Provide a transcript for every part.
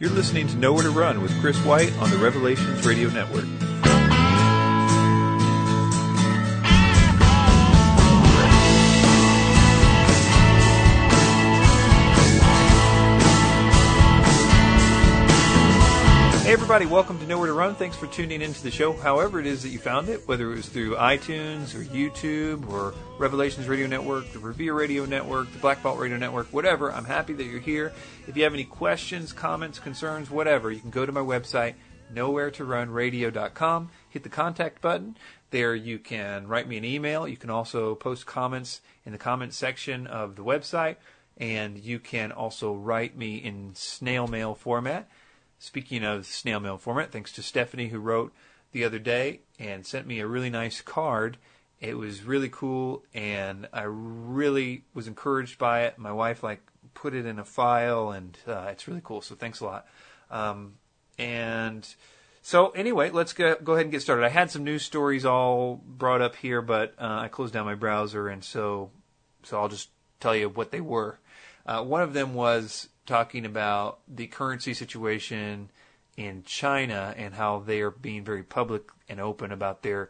You're listening to Nowhere to Run with Chris White on the Revelations Radio Network. Hey everybody, welcome to Nowhere to Run. Thanks for tuning into the show, however it is that you found it, whether it was through iTunes or YouTube or Revelations Radio Network, the Revere Radio Network, the Black Vault Radio Network, whatever. I'm happy that you're here. If you have any questions, comments, concerns, whatever, you can go to my website, NowhereToRunRadio.com, hit the contact button. There you can write me an email. You can also post comments in the comments section of the website, and you can also write me in snail mail format. Speaking of snail mail format, thanks to Stephanie who wrote the other day and sent me a really nice card. It was really cool, and I really was encouraged by it. My wife put it in a file, and it's really cool, so thanks a lot. And so anyway, let's go ahead and get started. I had some news stories all brought up here, but I closed down my browser, and so I'll just tell you what they were. One of them was talking about the currency situation in China and how they are being very public and open about their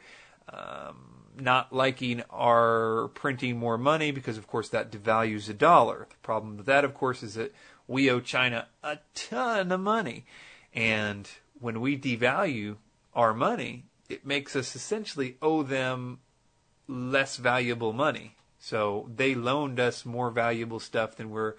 not liking our printing more money because, of course, that devalues the dollar. The problem with that, of course, is that we owe China a ton of money. And when we devalue our money, it makes us essentially owe them less valuable money. So they loaned us more valuable stuff than we're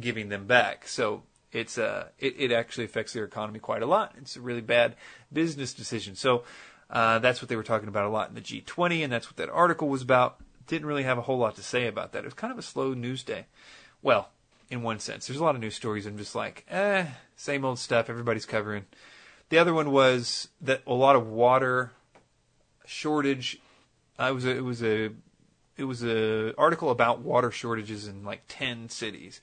giving them back. So it's it actually affects their economy quite a lot. It's a really bad business decision. So that's what they were talking about a lot in the G20, and that's what that article was about. Didn't really have a whole lot to say about that. It was kind of a slow news day. Well, in one sense. There's a lot of news stories. I'm just like, same old stuff. Everybody's covering. The other one was that a lot of water shortage. It was a article about water shortages in 10 cities.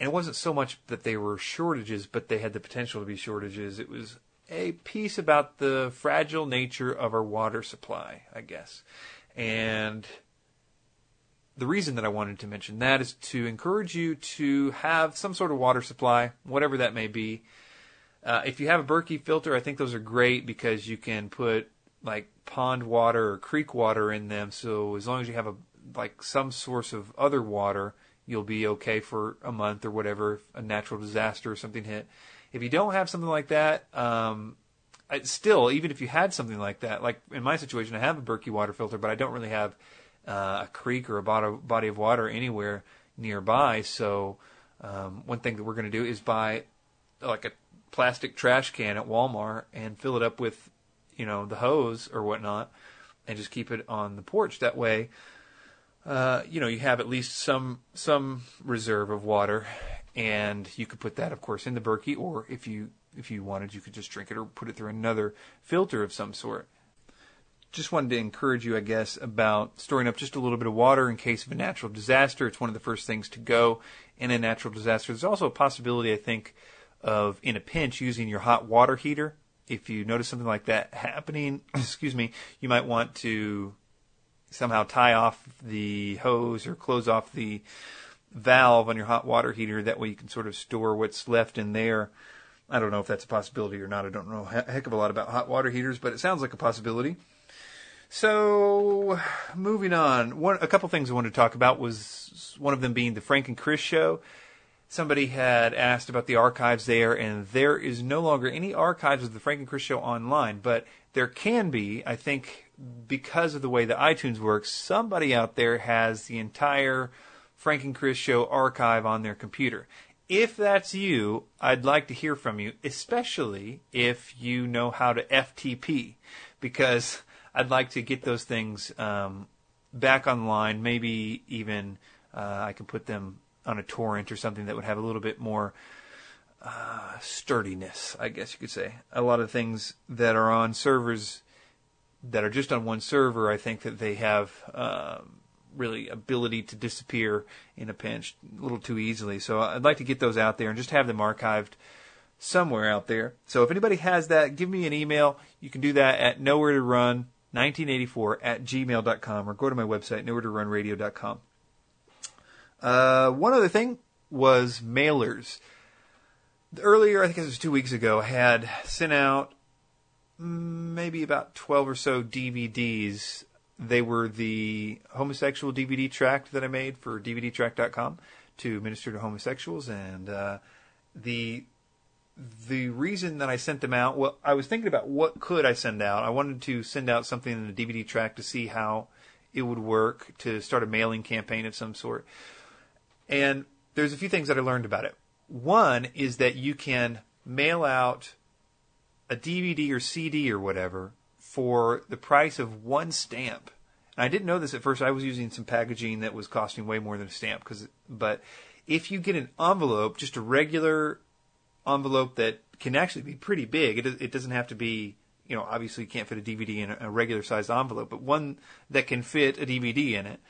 And it wasn't so much that they were shortages, but they had the potential to be shortages. It was a piece about the fragile nature of our water supply, I guess. And the reason that I wanted to mention that is to encourage you to have some sort of water supply, whatever that may be. If you have a Berkey filter, I think those are great because you can put pond water or creek water in them. So as long as you have some source of other water, you'll be okay for a month or whatever, a natural disaster or something hit. If you don't have something like that, still, even if you had something like that, in my situation, I have a Berkey water filter, but I don't really have a creek or a body of water anywhere nearby. So one thing that we're going to do is buy a plastic trash can at Walmart and fill it up with, the hose or whatnot and just keep it on the porch. That way, you have at least some reserve of water, and you could put that, of course, in the Berkey, or if you wanted, you could just drink it or put it through another filter of some sort. Just wanted to encourage you, I guess, about storing up just a little bit of water in case of a natural disaster. It's one of the first things to go in a natural disaster. There's also a possibility, I think, of, in a pinch, using your hot water heater. If you notice something like that happening, you might want to somehow tie off the hose or close off the valve on your hot water heater. That way you can sort of store what's left in there. I don't know if that's a possibility or not. I don't know a heck of a lot about hot water heaters, but it sounds like a possibility. So moving on, a couple things I wanted to talk about was one of them being the Frank and Chris show. Somebody had asked about the archives there, and there is no longer any archives of the Frank and Chris show online, but there can be, I think, because of the way that iTunes works. Somebody out there has the entire Frank and Chris show archive on their computer. If that's you, I'd like to hear from you, especially if you know how to FTP, because I'd like to get those things back online. Maybe even I can put them on a torrent or something that would have a little bit more sturdiness, I guess you could say. A lot of things that are on servers that are just on one server, I think that they have really ability to disappear in a pinch a little too easily. So I'd like to get those out there and just have them archived somewhere out there. So if anybody has that, give me an email. You can do that at nowheretorun1984@gmail.com or go to my website, nowheretorunradio.com. One other thing was mailers. earlier, I think it was 2 weeks ago, had sent out maybe about 12 or so DVDs. They were the homosexual DVD track that I made for DVDtrack.com to minister to homosexuals. And the reason that I sent them out, well, I was thinking about what could I send out. I wanted to send out something in the DVD track to see how it would work, to start a mailing campaign of some sort. And there's a few things that I learned about it. One is that you can mail out a DVD or CD or whatever for the price of one stamp. And I didn't know this at first. I was using some packaging that was costing way more than a stamp. But if you get an envelope, just a regular envelope that can actually be pretty big, it doesn't have to be, you know, obviously you can't fit a DVD in a regular sized envelope, but one that can fit a DVD in it,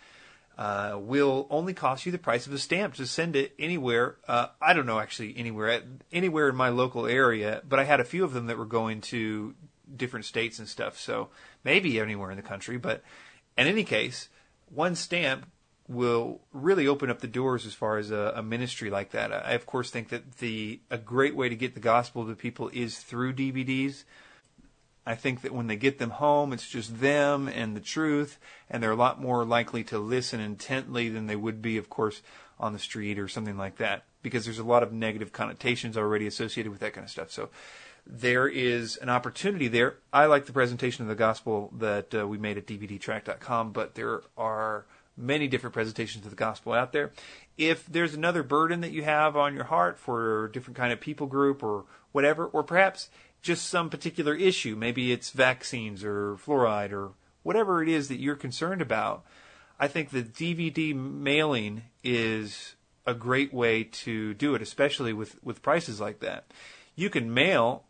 will only cost you the price of a stamp to send it anywhere. I don't know, actually, anywhere in my local area, but I had a few of them that were going to different states and stuff, so maybe anywhere in the country. But in any case, one stamp will really open up the doors as far as a ministry like that. I, of course, think that a great way to get the gospel to people is through DVDs. I think that when they get them home, it's just them and the truth, and they're a lot more likely to listen intently than they would be, of course, on the street or something like that, because there's a lot of negative connotations already associated with that kind of stuff. So there is an opportunity there. I like the presentation of the gospel that we made at DVDtrack.com, but there are many different presentations of the gospel out there. If there's another burden that you have on your heart for a different kind of people group or whatever, or perhaps just some particular issue, maybe it's vaccines or fluoride or whatever it is that you're concerned about, I think the DVD mailing is a great way to do it, especially with prices like that. You can mail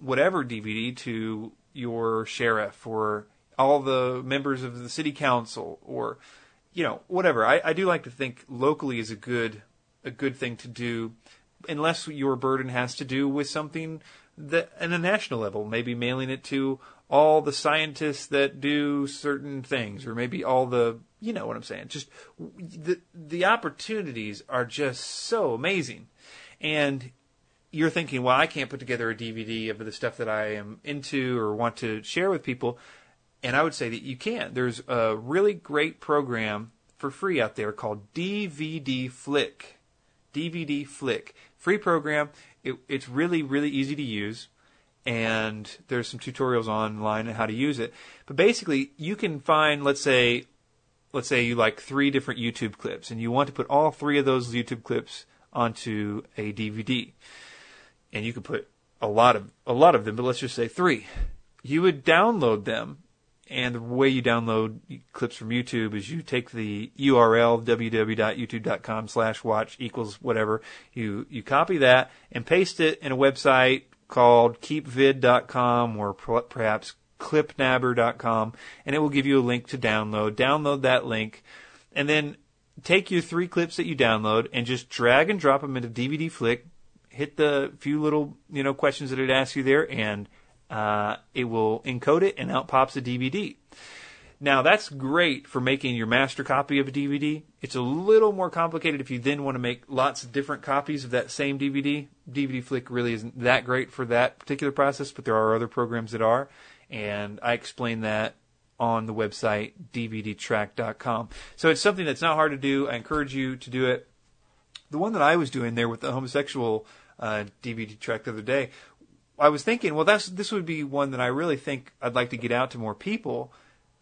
whatever DVD to your sheriff or all the members of the city council or, you know, whatever. I do like to think locally is a good thing to do, unless your burden has to do with something that at a national level, maybe mailing it to all the scientists that do certain things, or maybe all the, you know what I'm saying. Just the opportunities are just so amazing. And you're thinking, well, I can't put together a DVD of the stuff that I am into or want to share with people. And I would say that you can. There's a really great program for free out there called DVD Flick. DVD Flick. Free program. It's really, really easy to use. And there's some tutorials online on how to use it. But basically, you can find, let's say you like 3 different YouTube clips, and you want to put all 3 of those YouTube clips onto a DVD. And you could put a lot of them, but let's just say 3. You would download them, and the way you download clips from YouTube is you take the URL www.youtube.com/watch=whatever. You copy that and paste it in a website called keepvid.com or perhaps clipnabber.com, and it will give you a link to download. Download that link, and then take your 3 clips that you download and just drag and drop them into DVD Flick. Hit the few little, you know, questions that it asks you there, and it will encode it, and out pops a DVD. Now, that's great for making your master copy of a DVD. It's a little more complicated if you then want to make lots of different copies of that same DVD. DVD Flick really isn't that great for that particular process, but there are other programs that are, and I explain that on the website, DVDtrack.com. So it's something that's not hard to do. I encourage you to do it. The one that I was doing there with the homosexual DVD track the other day, I was thinking, well, this would be one that I really think I'd like to get out to more people.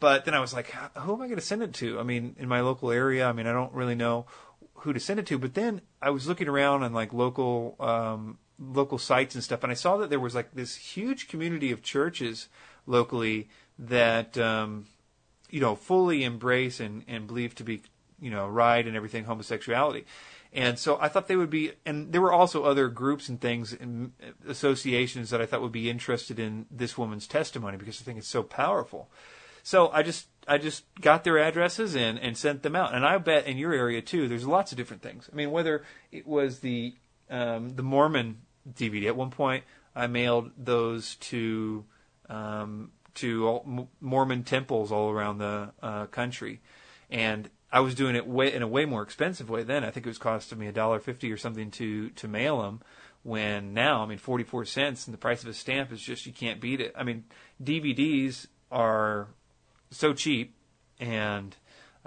But then I was like, who am I going to send it to? I mean, in my local area, I mean, I don't really know who to send it to. But then I was looking around on like local sites and stuff, and I saw that there was like this huge community of churches locally that you know, fully embrace and believe to be, you know, right and everything homosexuality. And so I thought they would be, and there were also other groups and things and associations that I thought would be interested in this woman's testimony, because I think it's so powerful. So I just got their addresses and sent them out. And I bet in your area too, there's lots of different things. I mean, whether it was the Mormon DVD, at one point I mailed those to all Mormon temples all around the country, and I was doing it in a way more expensive way then. I think it was costing me $1.50 or something to mail them. when now, 44 cents and the price of a stamp is just, you can't beat it. I mean, DVDs are so cheap, and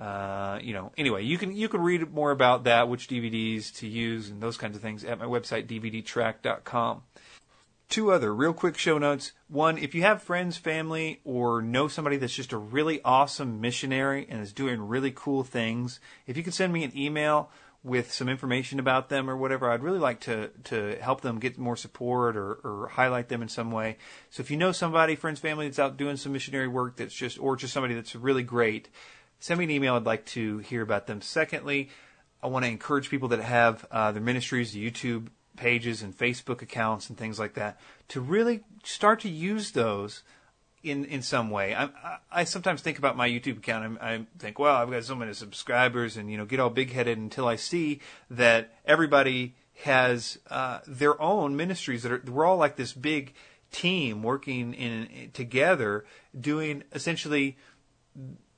anyway, you can read more about that, which DVDs to use and those kinds of things at my website, DVDtrack.com. Two other real quick show notes. One, if you have friends, family, or know somebody that's just a really awesome missionary and is doing really cool things, if you could send me an email with some information about them or whatever, I'd really like to help them get more support or highlight them in some way. So if you know somebody, friends, family, that's out doing some missionary work that's just, or just somebody that's really great, send me an email. I'd like to hear about them. Secondly, I want to encourage people that have their ministries, YouTube pages and Facebook accounts and things like that, to really start to use those in some way. I sometimes think about my YouTube account. I think, well, I've got so many subscribers, and get all big-headed until I see that everybody has their own ministries that are. We're all like this big team working in together, doing essentially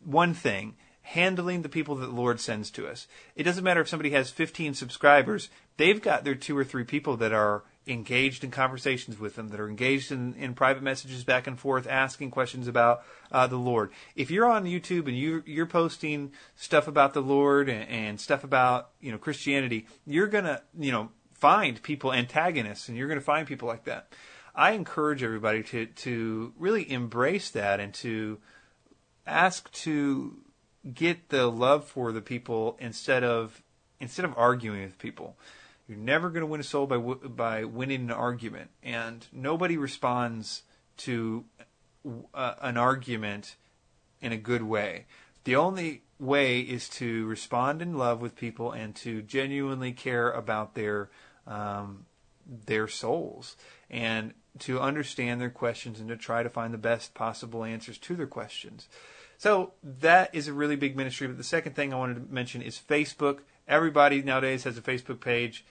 one thing. Handling the people that the Lord sends to us. It doesn't matter if somebody has 15 subscribers. They've got their 2 or 3 people that are engaged in conversations with them, that are engaged in private messages back and forth, asking questions about the Lord. If you're on YouTube and you're posting stuff about the Lord and stuff about Christianity, you're gonna find people antagonists, and you're gonna find people like that. I encourage everybody to really embrace that and to ask to get the love for the people instead of arguing with people. You're never going to win a soul by winning an argument, and nobody responds to an argument in a good way. The only way is to respond in love with people and to genuinely care about their souls, and to understand their questions and to try to find the best possible answers to their questions. So that is a really big ministry. But the second thing I wanted to mention is Facebook. Everybody nowadays has a Facebook page,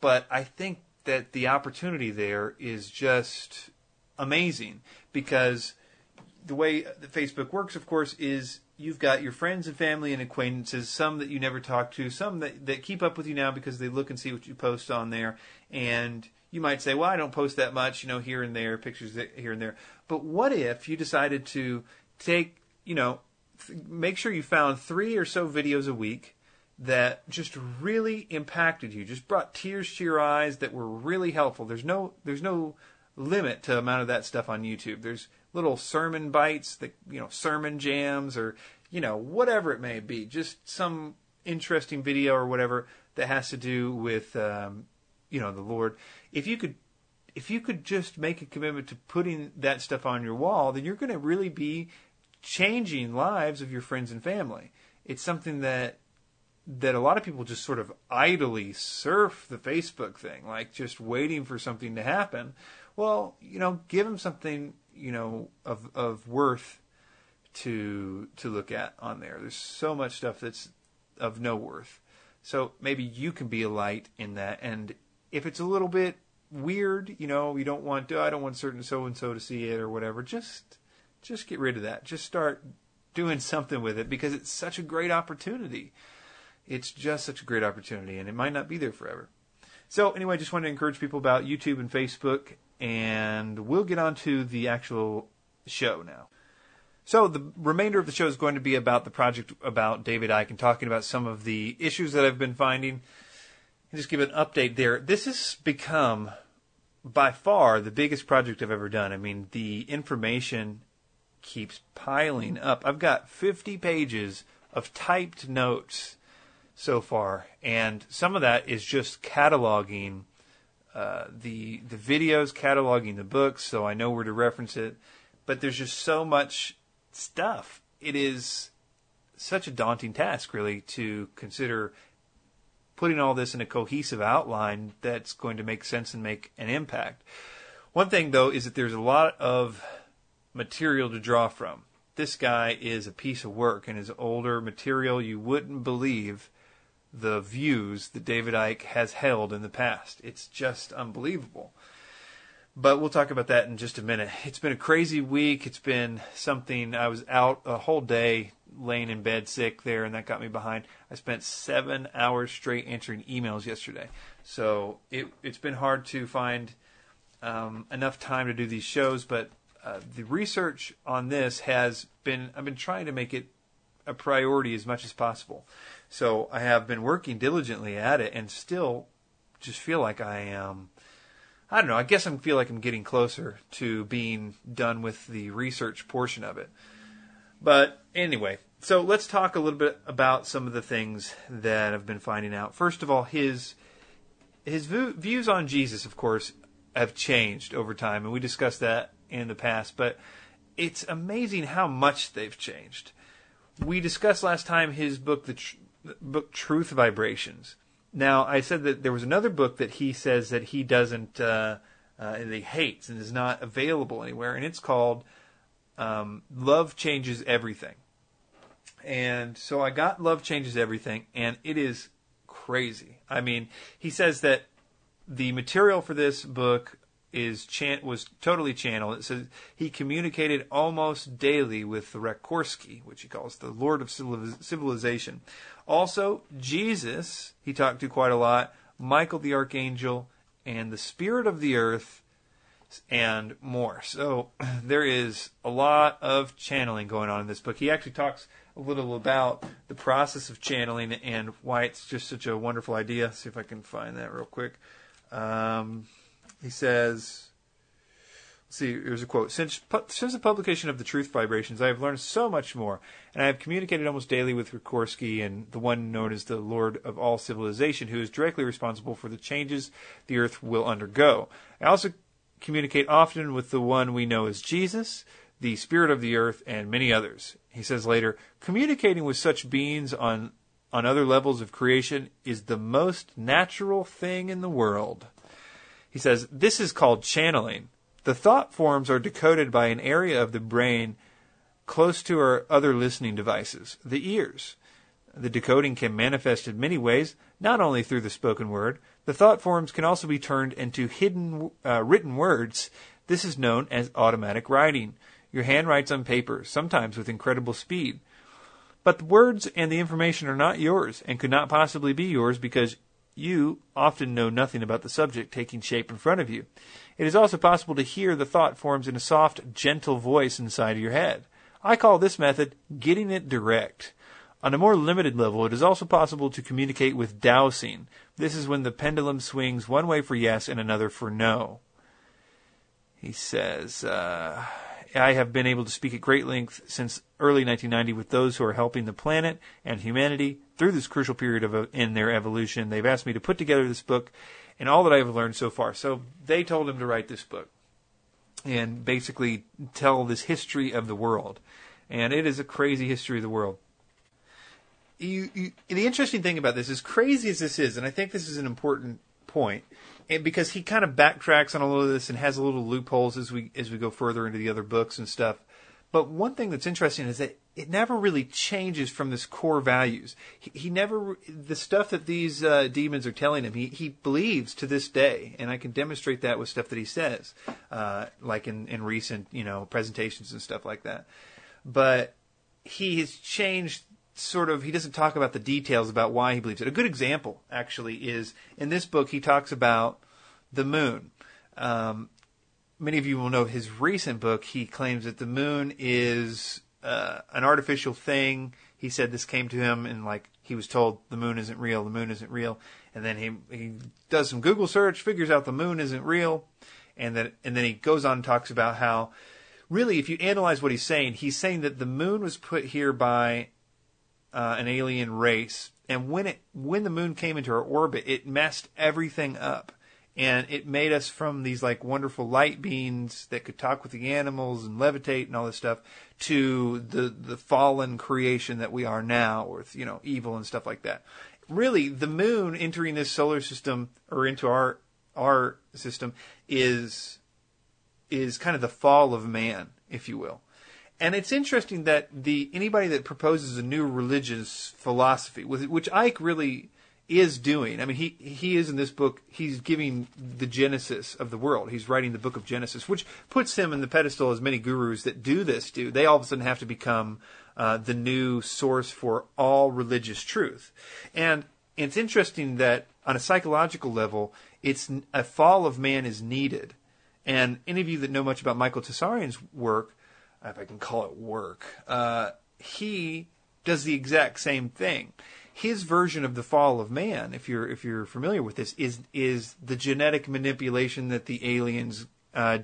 but I think that the opportunity there is just amazing, because the way that Facebook works, of course, is you've got your friends and family and acquaintances, some that you never talk to, some that keep up with you now because they look and see what you post on there. And you might say, well, I don't post that much, here and there, pictures here and there. But what if you decided to take... make sure you found 3 or so videos a week that just really impacted you, just brought tears to your eyes, that were really helpful. There's no limit to the amount of that stuff on YouTube. There's little sermon bites, that sermon jams, or whatever it may be, just some interesting video or whatever that has to do with the Lord. If you could just make a commitment to putting that stuff on your wall, then you're going to really be changing lives of your friends and family. It's something that a lot of people just sort of idly surf the Facebook thing, like just waiting for something to happen. Well, give them something of worth to look at on there. There's so much stuff that's of no worth. So maybe you can be a light in that. And if it's a little bit weird, you don't want to. I don't want certain so and so to see it or whatever. Just get rid of that. Just start doing something with it, because it's such a great opportunity. It's just such a great opportunity, and it might not be there forever. So anyway, I just wanted to encourage people about YouTube and Facebook, and we'll get on to the actual show now. So the remainder of the show is going to be about the project about David Icke and talking about some of the issues that I've been finding, and just give an update there. This has become, by far, the biggest project I've ever done. I mean, the information keeps piling up. I've got 50 pages of typed notes so far, and some of that is just cataloging the videos, cataloging the books, so I know where to reference it. But there's just so much stuff. It is such a daunting task, really, to consider putting all this in a cohesive outline that's going to make sense and make an impact. One thing, though, is that there's a lot of material to draw from. This guy is a piece of work, and his older material, you wouldn't believe the views that David Icke has held in the past. It's just unbelievable. But we'll talk about that in just a minute. It's been a crazy week. It's been something. I was out a whole day laying in bed sick there, and that got me behind. I spent 7 hours straight answering emails yesterday. So it's been hard to find enough time to do these shows, but the research on this has been, I've been trying to make it a priority as much as possible. So I have been working diligently at it and still just feel like I am, I don't know, I guess I feel like I'm getting closer to being done with the research portion of it. But anyway, so let's talk a little bit about some of the things that I've been finding out. First of all, his views on Jesus, of course, have changed over time, and we discussed that in the past, but it's amazing how much they've changed. We discussed last time his book, the book Truth Vibrations. Now, I said that there was another book that he says that he doesn't, that he hates and is not available anywhere, and it's called Love Changes Everything. And so I got Love Changes Everything, and it is crazy. I mean, he says that the material for this book was totally channeled. It says he communicated almost daily with the Rakorski, which he calls the Lord of Civilization. Also, Jesus, he talked to quite a lot, Michael the Archangel, and the Spirit of the Earth, and more. So there is a lot of channeling going on in this book. He actually talks a little about the process of channeling and why it's just such a wonderful idea. Let's see if I can find that real quick. He says, here's a quote. Since the publication of The Truth Vibrations, I have learned so much more, and I have communicated almost daily with Rakorski and the one known as the Lord of all civilization, who is directly responsible for the changes the earth will undergo. I also communicate often with the one we know as Jesus, the Spirit of the Earth, and many others. He says later, communicating with such beings on other levels of creation is the most natural thing in the world. He says, this is called channeling. The thought forms are decoded by an area of the brain close to our other listening devices, the ears. The decoding can manifest in many ways, not only through the spoken word. The thought forms can also be turned into hidden written words. This is known as automatic writing. Your hand writes on paper, sometimes with incredible speed. But the words and the information are not yours and could not possibly be yours because you often know nothing about the subject taking shape in front of you. It is also possible to hear the thought forms in a soft, gentle voice inside of your head. I call this method getting it direct. On a more limited level, it is also possible to communicate with dowsing. This is when the pendulum swings one way for yes and another for no. He says, I have been able to speak at great length since early 1990 with those who are helping the planet and humanity through this crucial period in their evolution. They've asked me to put together this book and all that I've learned so far. So they told him to write this book and basically tell this history of the world. And it is a crazy history of the world. The interesting thing about this, as crazy as this is, and I think this is an important point, because he kind of backtracks on a little of this and has a little loopholes as we go further into the other books and stuff. But one thing that's interesting is that it never really changes from this core values. He never, the stuff that these demons are telling him, he believes to this day, and I can demonstrate that with stuff that he says, like in recent presentations and stuff like that. But he has changed. Sort of, he doesn't talk about the details about why he believes it. A good example, actually, is in this book he talks about the moon. Many of you will know his recent book. He claims that the moon is an artificial thing. He said this came to him and he was told the moon isn't real. And then he does some Google search, figures out the moon isn't real, and then he goes on and talks about how really, if you analyze what he's saying that the moon was put here by an alien race, and when the moon came into our orbit, it messed everything up, and it made us from these wonderful light beings that could talk with the animals and levitate and all this stuff to the fallen creation that we are now, with evil and stuff like that. Really, the moon entering this solar system or into our system is kind of the fall of man, if you will. And it's interesting that anybody that proposes a new religious philosophy, which Icke really is doing. I mean, he is in this book. He's giving the genesis of the world. He's writing the book of Genesis, which puts him in the pedestal as many gurus that do this do. They all of a sudden have to become the new source for all religious truth. And And it's interesting that on a psychological level, it's a fall of man is needed. And any of you that know much about Michael Tessarien's work, if I can call it work, he does the exact same thing. His version of the fall of man, if you're familiar with this, is the genetic manipulation that the aliens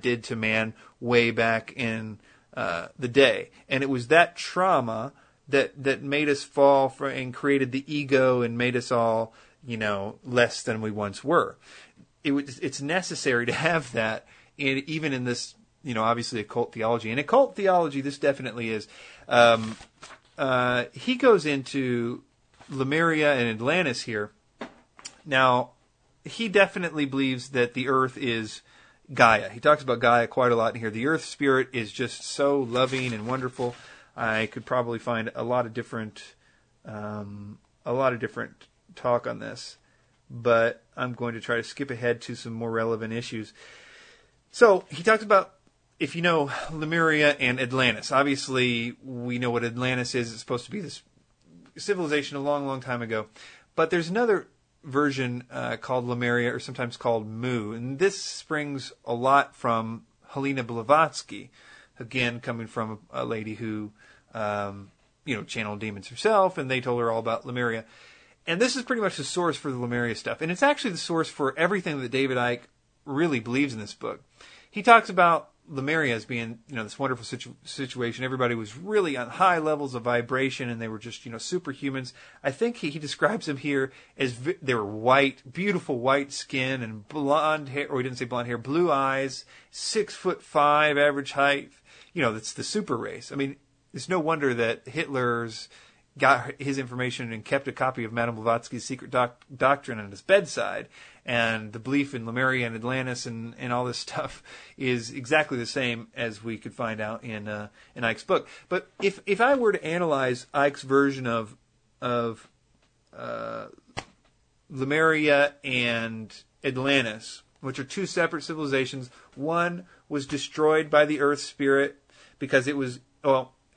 did to man way back in the day. And it was that trauma that made us fall for and created the ego and made us all, less than we once were. It's necessary to have that, and even in this, obviously occult theology. And occult theology, this definitely is. He goes into Lemuria and Atlantis here. Now, he definitely believes that the Earth is Gaia. He talks about Gaia quite a lot in here. The Earth spirit is just so loving and wonderful. I could probably find a lot of different talk on this, but I'm going to try to skip ahead to some more relevant issues. So he talks about, if you know, Lemuria and Atlantis. Obviously, we know what Atlantis is. It's supposed to be this civilization a long, long time ago. But there's another version called Lemuria, or sometimes called Mu. And this springs a lot from Helena Blavatsky, again, coming from a lady who, channeled demons herself, and they told her all about Lemuria. And this is pretty much the source for the Lemuria stuff. And it's actually the source for everything that David Icke really believes in this book. He talks about Lemuria as being, this wonderful situation. Everybody was really on high levels of vibration, and they were just, superhumans. I think he describes them here as they were white, beautiful white skin and blonde hair, or he didn't say blonde hair, blue eyes, 6'5", average height. That's the super race. I mean, it's no wonder that Hitler's got his information and kept a copy of Madame Blavatsky's secret doctrine at his bedside. And the belief in Lemuria and Atlantis and all this stuff is exactly the same as we could find out in Icke's book. But if I were to analyze Icke's version of Lemuria and Atlantis, which are two separate civilizations, one was destroyed by the Earth spirit because it was,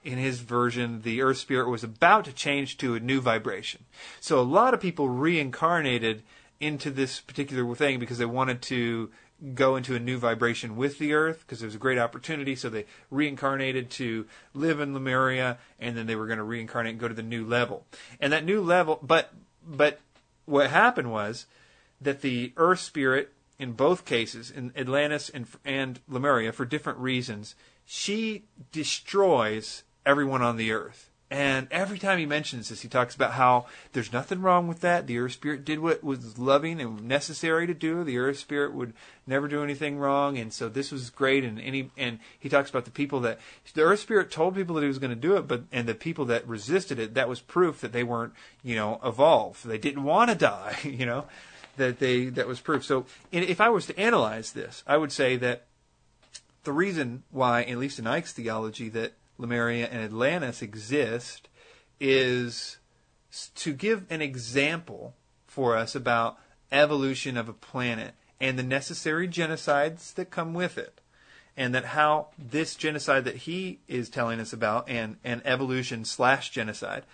in his version, the Earth spirit was about to change to a new vibration. So a lot of people reincarnated into this particular thing because they wanted to go into a new vibration with the Earth because it was a great opportunity. So they reincarnated to live in Lemuria, and then they were going to reincarnate and go to the new level. And that new level, but what happened was that the Earth spirit, in both cases, in Atlantis and Lemuria, for different reasons, she destroys everyone on the Earth. And every time he mentions this, he talks about how there's nothing wrong with that. The Earth Spirit did what was loving and necessary to do. The Earth Spirit would never do anything wrong, and so this was great. And he talks about the people that the Earth Spirit told people that he was going to do it, and the people that resisted it, that was proof that they weren't, evolved. They didn't want to die, that was proof. So if I was to analyze this, I would say that the reason why, at least in Icke's theology, that Lemuria and Atlantis exist is to give an example for us about evolution of a planet and the necessary genocides that come with it, and that how this genocide that he is telling us about and evolution / genocide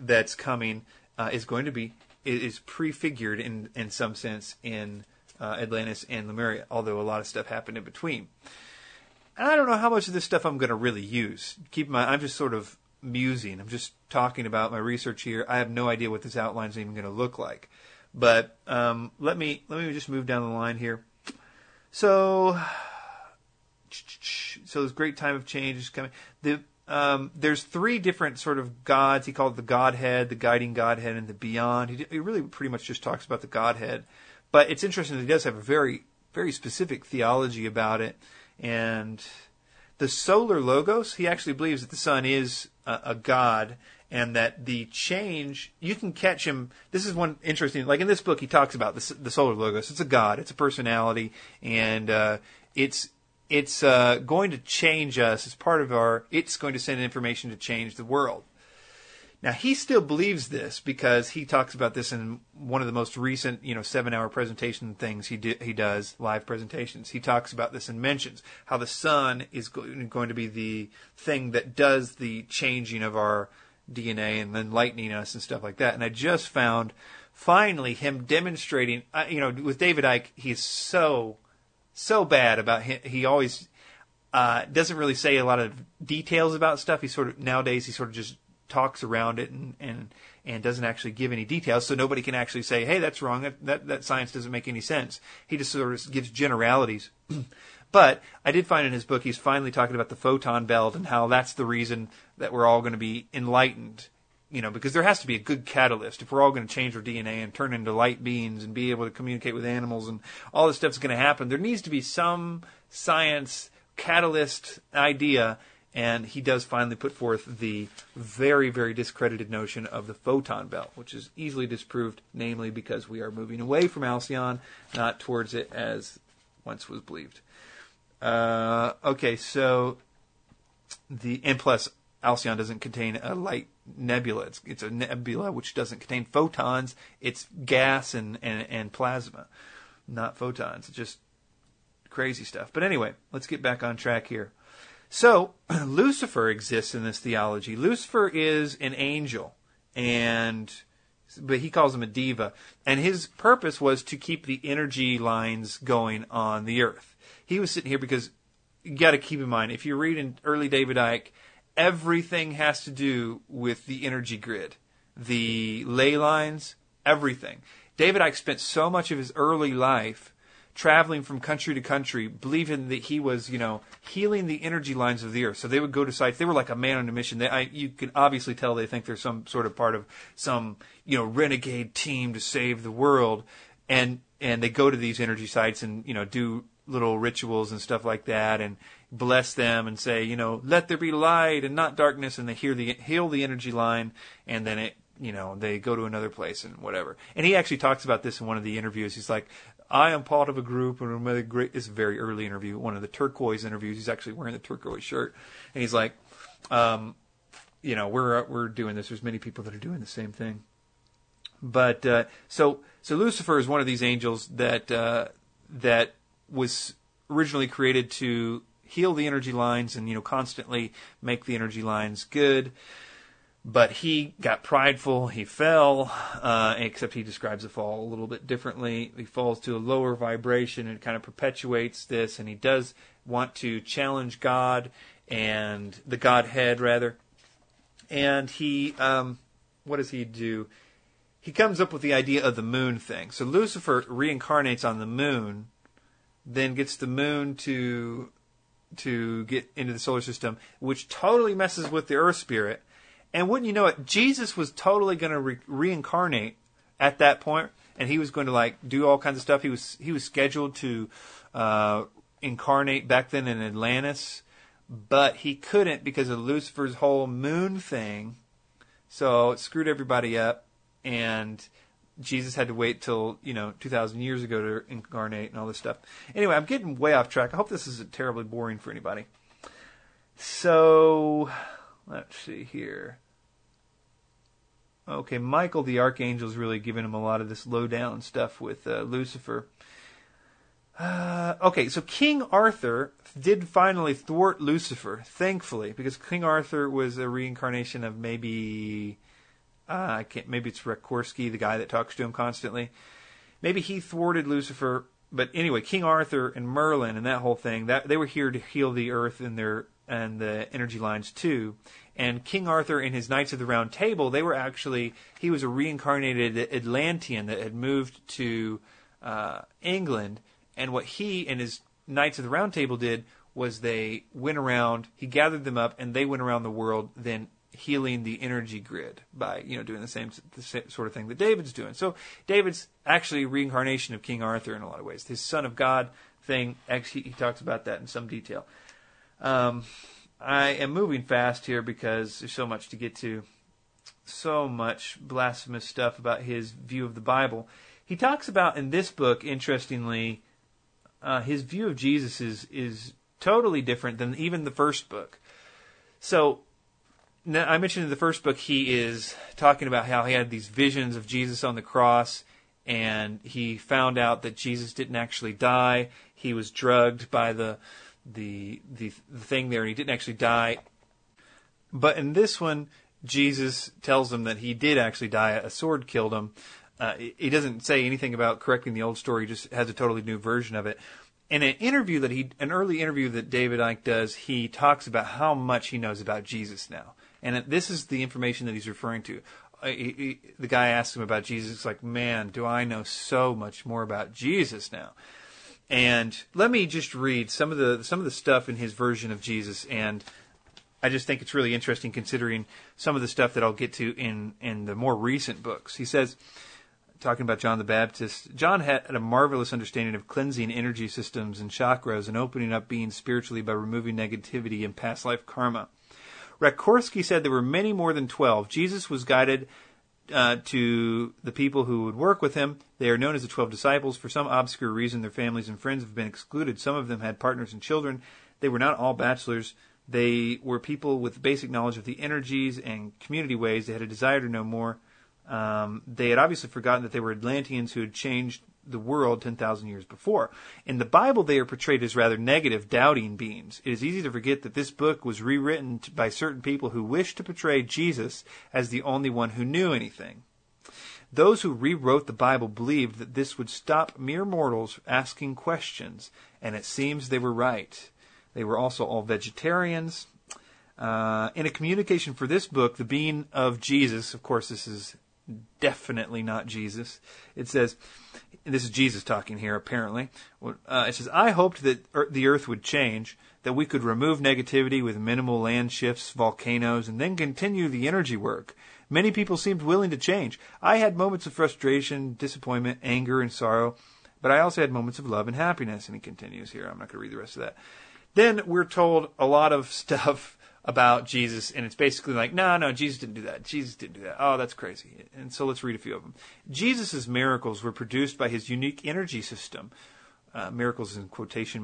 that's coming is prefigured in some sense in Atlantis and Lemuria, although a lot of stuff happened in between. I don't know how much of this stuff I'm going to really use. I'm just sort of musing. I'm just talking about my research here. I have no idea what this outline is even going to look like. But let me just move down the line here. So this great time of change is coming. There's three different sort of gods. He called it the Godhead, the guiding Godhead, and the beyond. He really pretty much just talks about the Godhead. But it's interesting that he does have a very, very specific theology about it. And the solar logos, he actually believes that the sun is a god, and that the change, you can catch him. This is one interesting, like in this book, he talks about the solar logos. It's a god, it's a personality, and it's going to change us as part of it's going to send information to change the world. Now, he still believes this because he talks about this in one of the most recent, 7-hour presentation things he does, live presentations. He talks about this and mentions how the sun is going to be the thing that does the changing of our DNA and then lightening us and stuff like that. And I just found finally him demonstrating, with David Icke, he's so bad about him. He always doesn't really say a lot of details about stuff. Nowadays he just talks around it and doesn't actually give any details, so nobody can actually say, hey, that's wrong, that science doesn't make any sense. He just sort of gives generalities. But I did find in his book he's finally talking about the photon belt and how that's the reason that we're all going to be enlightened, because there has to be a good catalyst. If we're all going to change our DNA and turn into light beings and be able to communicate with animals and all this stuff's going to happen, there needs to be some science catalyst idea. And he does finally put forth the very, very discredited notion of the photon belt, which is easily disproved, namely because we are moving away from Alcyon, not towards it as once was believed. Plus Alcyon doesn't contain a light nebula. It's a nebula which doesn't contain photons. It's gas and plasma, not photons. It's just crazy stuff. But anyway, let's get back on track here. So, Lucifer exists in this theology. Lucifer is an angel, but he calls him a diva. And his purpose was to keep the energy lines going on the earth. He was sitting here because you got to keep in mind, if you read in early David Icke, everything has to do with the energy grid, the ley lines, everything. David Icke spent so much of his early life traveling from country to country, believing that he was, healing the energy lines of the earth. So they would go to sites. They were like a man on a mission. You can obviously tell they think they're some sort of part of some, renegade team to save the world. And they go to these energy sites and, do little rituals and stuff like that and bless them and say, let there be light and not darkness. And they heal the energy line. And then it, they go to another place and whatever. And he actually talks about this in one of the interviews. He's like, I am part of a group, and it's a very early interview, one of the turquoise interviews. He's actually wearing the turquoise shirt, and he's like, we're doing this. There's many people that are doing the same thing. But so Lucifer is one of these angels that was originally created to heal the energy lines and constantly make the energy lines good. But he got prideful, he fell, except he describes the fall a little bit differently. He falls to a lower vibration and kind of perpetuates this, and he does want to challenge God and the Godhead, rather. And he, what does he do? He comes up with the idea of the moon thing. So Lucifer reincarnates on the moon, then gets the moon to get into the solar system, which totally messes with the earth spirit. And wouldn't you know it, Jesus was totally going to reincarnate at that point, and he was going to do all kinds of stuff. He was scheduled to incarnate back then in Atlantis, but he couldn't because of Lucifer's whole moon thing. So it screwed everybody up, and Jesus had to wait till 2,000 years ago to incarnate and all this stuff. Anyway, I'm getting way off track. I hope this isn't terribly boring for anybody. So let's see here. Okay, Michael the Archangel's really giving him a lot of this low-down stuff with Lucifer. So King Arthur did finally thwart Lucifer, thankfully, because King Arthur was a reincarnation of maybe it's Rakorski, the guy that talks to him constantly. Maybe he thwarted Lucifer, but anyway, King Arthur and Merlin and that whole thing, that they were here to heal the earth and the energy lines too. And King Arthur and his Knights of the Round Table, he was a reincarnated Atlantean that had moved to England. And what he and his Knights of the Round Table did was they went around, he gathered them up, and they went around the world then healing the energy grid by doing the same sort of thing that David's doing. So David's actually a reincarnation of King Arthur in a lot of ways. His Son of God thing, actually, he talks about that in some detail. I am moving fast here because there's so much to get to, so much blasphemous stuff about his view of the Bible. He talks about in this book, interestingly, his view of Jesus is totally different than even the first book. So now, I mentioned in the first book he is talking about how he had these visions of Jesus on the cross, and he found out that Jesus didn't actually die. He was drugged by the thing there, and he didn't actually die. But in this one, Jesus tells him that he did actually die. A sword killed him, He doesn't say anything about correcting the old story, he just has a totally new version of it. In an interview that an early interview that David Icke does, he talks about how much he knows about Jesus now. And this is the information that he's referring to. The guy asks him about Jesus, like, man, do I know so much more about Jesus now? And let me just read some of the stuff in his version of Jesus, and I just think it's really interesting considering some of the stuff that I'll get to in the more recent books. He says, talking about John the Baptist, John had a marvelous understanding of cleansing energy systems and chakras and opening up being spiritually by removing negativity and past life karma. Rakorski said there were many more than 12. Jesus was guided to the people who would work with him. They are known as the 12 disciples. For some obscure reason, their families and friends have been excluded. Some of them had partners and children. They were not all bachelors. They were people with basic knowledge of the energies and community ways. They had a desire to know more. They had obviously forgotten that they were Atlanteans who had changed the world 10,000 years before. In the Bible, they are portrayed as rather negative, doubting beings. It is easy to forget that this book was rewritten by certain people who wished to portray Jesus as the only one who knew anything. Those who rewrote the Bible believed that this would stop mere mortals asking questions, and it seems they were right. They were also all vegetarians. In a communication for this book, the being of Jesus, of course this is definitely not Jesus. It says, this is Jesus talking here, apparently. It says, I hoped that the earth would change, that we could remove negativity with minimal land shifts, volcanoes, and then continue the energy work. Many people seemed willing to change. I had moments of frustration, disappointment, anger, and sorrow, but I also had moments of love and happiness. And he continues here. I'm not going to read the rest of that. Then we're told a lot of stuff about Jesus, and it's basically like, no, Jesus didn't do that. Jesus didn't do that. Oh, that's crazy. And so let's read a few of them. Jesus' miracles were produced by his unique energy system, miracles in quotation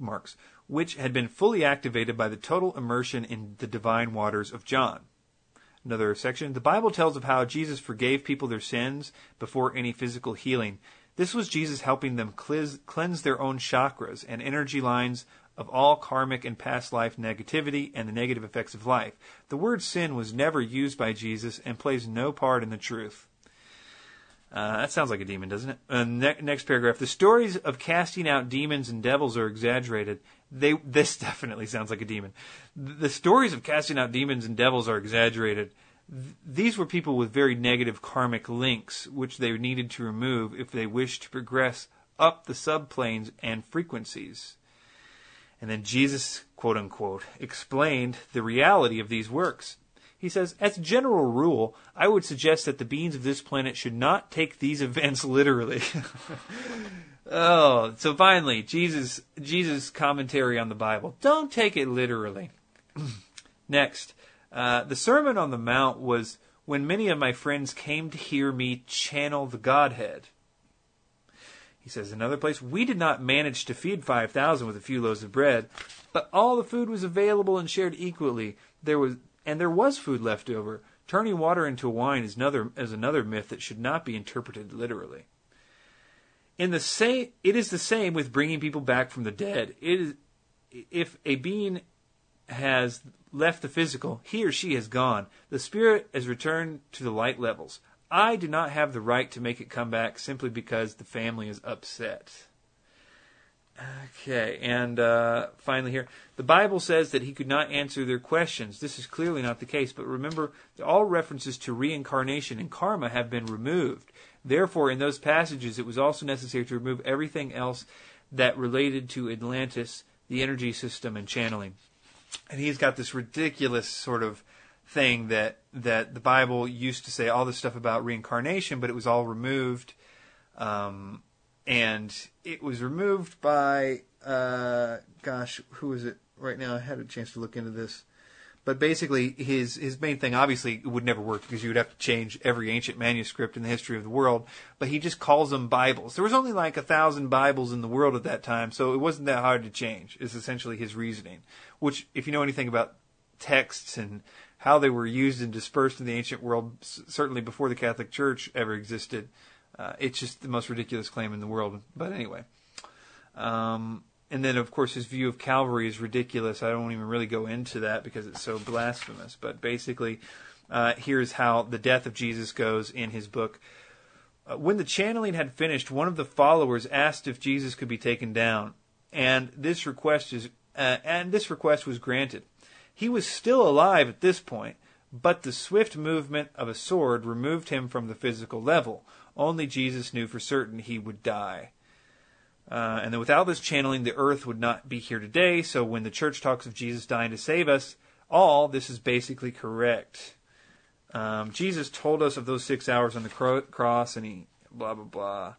marks, which had been fully activated by the total immersion in the divine waters of John. Another section, the Bible tells of how Jesus forgave people their sins before any physical healing. This was Jesus helping them cleanse their own chakras and energy lines of all karmic and past life negativity and the negative effects of life. The word sin was never used by Jesus and plays no part in the truth. That sounds like a demon, doesn't it? Next paragraph. The stories of casting out demons and devils are exaggerated. This definitely sounds like a demon. The stories of casting out demons and devils are exaggerated. These were people with very negative karmic links, which they needed to remove if they wished to progress up the subplanes and frequencies. And then Jesus, quote unquote, explained the reality of these works. He says, as a general rule, I would suggest that the beings of this planet should not take these events literally. Oh, so finally, Jesus' commentary on the Bible. Don't take it literally. Next, the Sermon on the Mount was when many of my friends came to hear me channel the Godhead. He says, another place, we did not manage to feed 5,000 with a few loaves of bread, but all the food was available and shared equally. There was food left over. Turning water into wine is another myth that should not be interpreted literally. It is the same with bringing people back from the dead. If a being has left the physical, he or she has gone. The spirit has returned to the light levels. I do not have the right to make it come back simply because the family is upset. Okay, and finally here. The Bible says that he could not answer their questions. This is clearly not the case, but remember that all references to reincarnation and karma have been removed. Therefore, in those passages, it was also necessary to remove everything else that related to Atlantis, the energy system, and channeling. And he's got this ridiculous sort of thing that the Bible used to say all this stuff about reincarnation, but it was all removed, and it was removed by who is it right now? I had a chance to look into this, but basically his main thing, obviously, would never work because you would have to change every ancient manuscript in the history of the world. But he just calls them Bibles. There was only like 1,000 Bibles in the world at that time, so it wasn't that hard to change. Is essentially his reasoning, which, if you know anything about texts and how they were used and dispersed in the ancient world, certainly before the Catholic Church ever existed. It's just the most ridiculous claim in the world. But anyway. And then, of course, his view of Calvary is ridiculous. I don't even really go into that because it's so blasphemous. But basically, Here's how the death of Jesus goes in his book. When the channeling had finished, one of the followers asked if Jesus could be taken down, and this request was granted. He was still alive at this point, but the swift movement of a sword removed him from the physical level. Only Jesus knew for certain he would die. And then without this channeling, the earth would not be here today, so when the church talks of Jesus dying to save us all, this is basically correct. Jesus told us of those 6 hours on the cross, and he blah, blah, blah.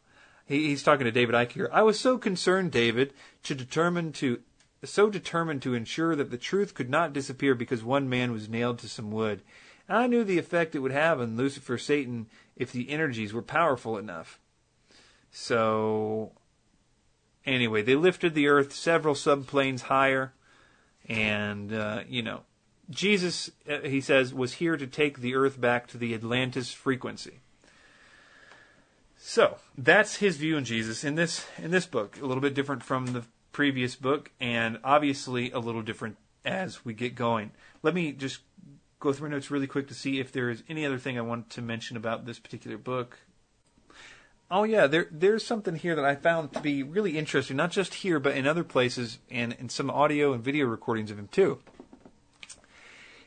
He's talking to David Icke here. I was so concerned, David, so determined to ensure that the truth could not disappear because one man was nailed to some wood. And I knew the effect it would have on Lucifer, Satan, if the energies were powerful enough. So, anyway, they lifted the earth several subplanes higher, and, Jesus, he says, was here to take the earth back to the Atlantis frequency. So, that's his view on Jesus in this book. A little bit different from the previous book, and obviously a little different as we get going. Let me just go through my notes really quick to see if there is any other thing I want to mention about this particular book. Oh yeah, there's something here that I found to be really interesting, not just here, but in other places, and in some audio and video recordings of him too.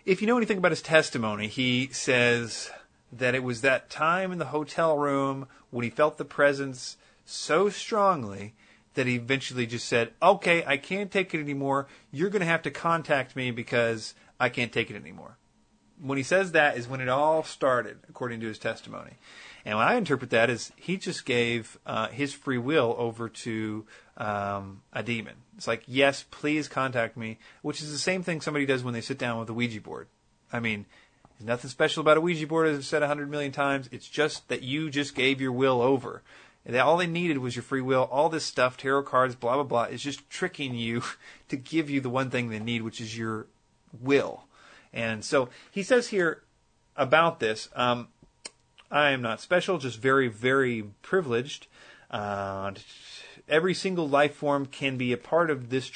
If you know anything about his testimony, he says that it was that time in the hotel room when he felt the presence so strongly that he eventually just said, okay, I can't take it anymore. You're going to have to contact me because I can't take it anymore. When he says that is when it all started, according to his testimony. And what I interpret that is he just gave his free will over to a demon. It's like, yes, please contact me, which is the same thing somebody does when they sit down with a Ouija board. I mean, there's nothing special about a Ouija board, as I've said 100 million times. It's just that you just gave your will over. And all they needed was your free will. All this stuff, tarot cards, blah, blah, blah, is just tricking you to give you the one thing they need, which is your will. And so he says here about this, I am not special, just very, very privileged. Every single life form can be a part of this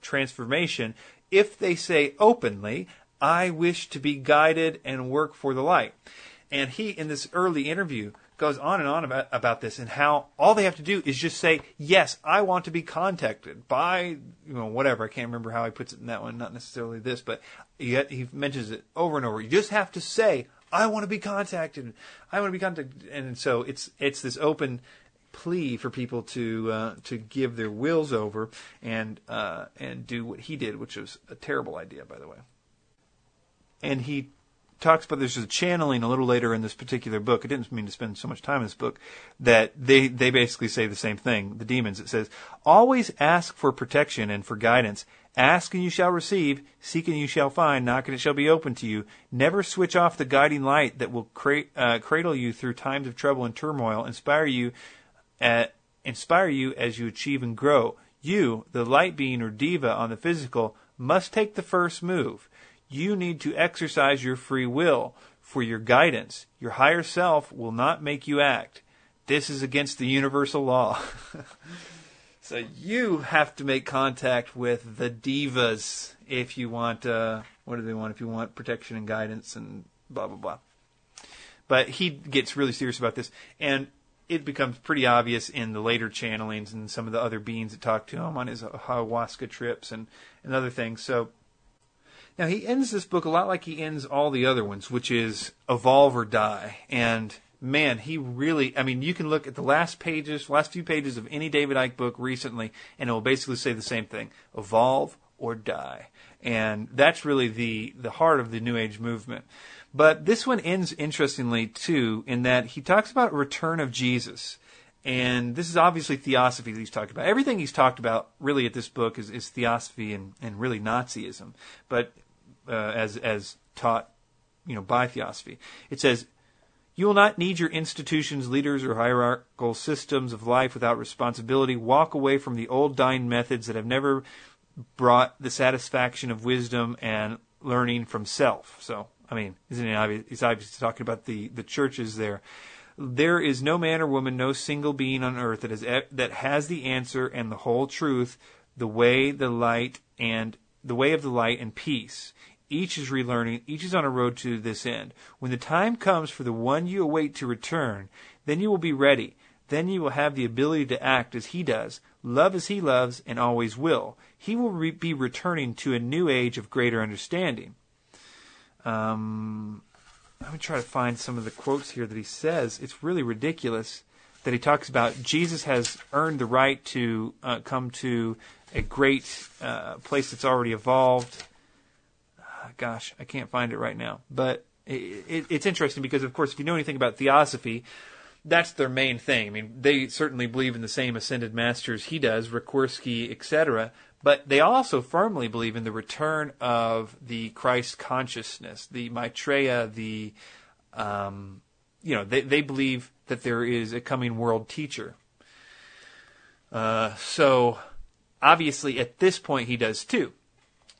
transformation if they say openly, I wish to be guided and work for the light. And he, in this early interview, goes on and on about this and how all they have to do is just say, yes, I want to be contacted by, whatever. I can't remember how he puts it in that one, not necessarily this, but yet he mentions it over and over. You just have to say, I want to be contacted. I want to be contacted. And so it's this open plea for people to give their wills over and do what he did, which was a terrible idea, by the way. And he talks about this channeling a little later in this particular book. I didn't mean to spend so much time in this book that they basically say the same thing. The demons, it says, always ask for protection and for guidance. Ask and you shall receive. Seek and you shall find. Knock and it shall be open to you. Never switch off the guiding light that will cradle you through times of trouble and turmoil. Inspire you as you achieve and grow. You, the light being or diva on the physical, must take the first move. You need to exercise your free will for your guidance. Your higher self will not make you act. This is against the universal law. So you have to make contact with the divas if you want, what do they want? If you want protection and guidance and blah, blah, blah. But he gets really serious about this. And it becomes pretty obvious in the later channelings and some of the other beings that talk to him on his ayahuasca trips and other things. So, now, he ends this book a lot like he ends all the other ones, which is evolve or die. And, man, he really, you can look at the last few pages of any David Icke book recently, and it will basically say the same thing, evolve or die. And that's really the heart of the New Age movement. But this one ends interestingly, too, in that he talks about return of Jesus. And this is obviously theosophy that he's talking about. Everything he's talked about, really, at this book is theosophy and really Nazism. But as taught, by theosophy. It says, you will not need your institutions, leaders, or hierarchical systems of life without responsibility. Walk away from the old dying methods that have never brought the satisfaction of wisdom and learning from self. So, isn't it obvious? It's obviously talking about the churches there. There is no man or woman, no single being on earth that has the answer and the whole truth, the way of the light and peace. Each is relearning, each is on a road to this end. When the time comes for the one you await to return, then you will be ready. Then you will have the ability to act as he does, love as he loves, and always will. He will be returning to a new age of greater understanding. I'm going to try to find some of the quotes here that he says. It's really ridiculous that he talks about Jesus has earned the right to come to a great place that's already evolved. Gosh, I can't find it right now. But it's interesting because, of course, if you know anything about theosophy, that's their main thing. I mean, they certainly believe in the same ascended masters he does, Rakorski, etc., but they also firmly believe in the return of the Christ consciousness, the Maitreya, the, they believe that there is a coming world teacher. So, obviously, at this point, he does too.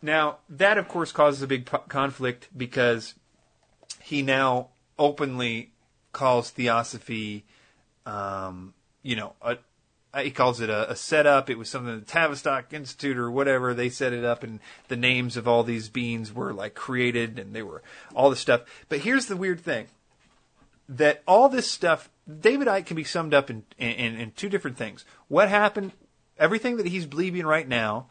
Now, that, of course, causes a big conflict because he now openly calls theosophy, he calls it a setup. It was something the Tavistock Institute or whatever, they set it up, and the names of all these beings were like created, and they were all this stuff. But here's the weird thing, that all this stuff, David Icke can be summed up in two different things. What happened, everything that he's believing right now,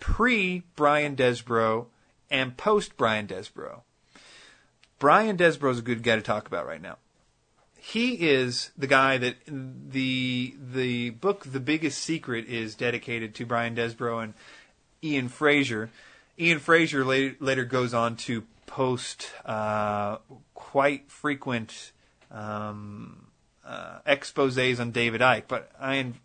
pre-Brian Desborough and post-Brian Desborough. Brian Desborough is a good guy to talk about right now. He is the guy that the book The Biggest Secret is dedicated to Brian Desborough and Ian Frazier. Ian Frazier later goes on to post quite frequent exposés on David Icke, but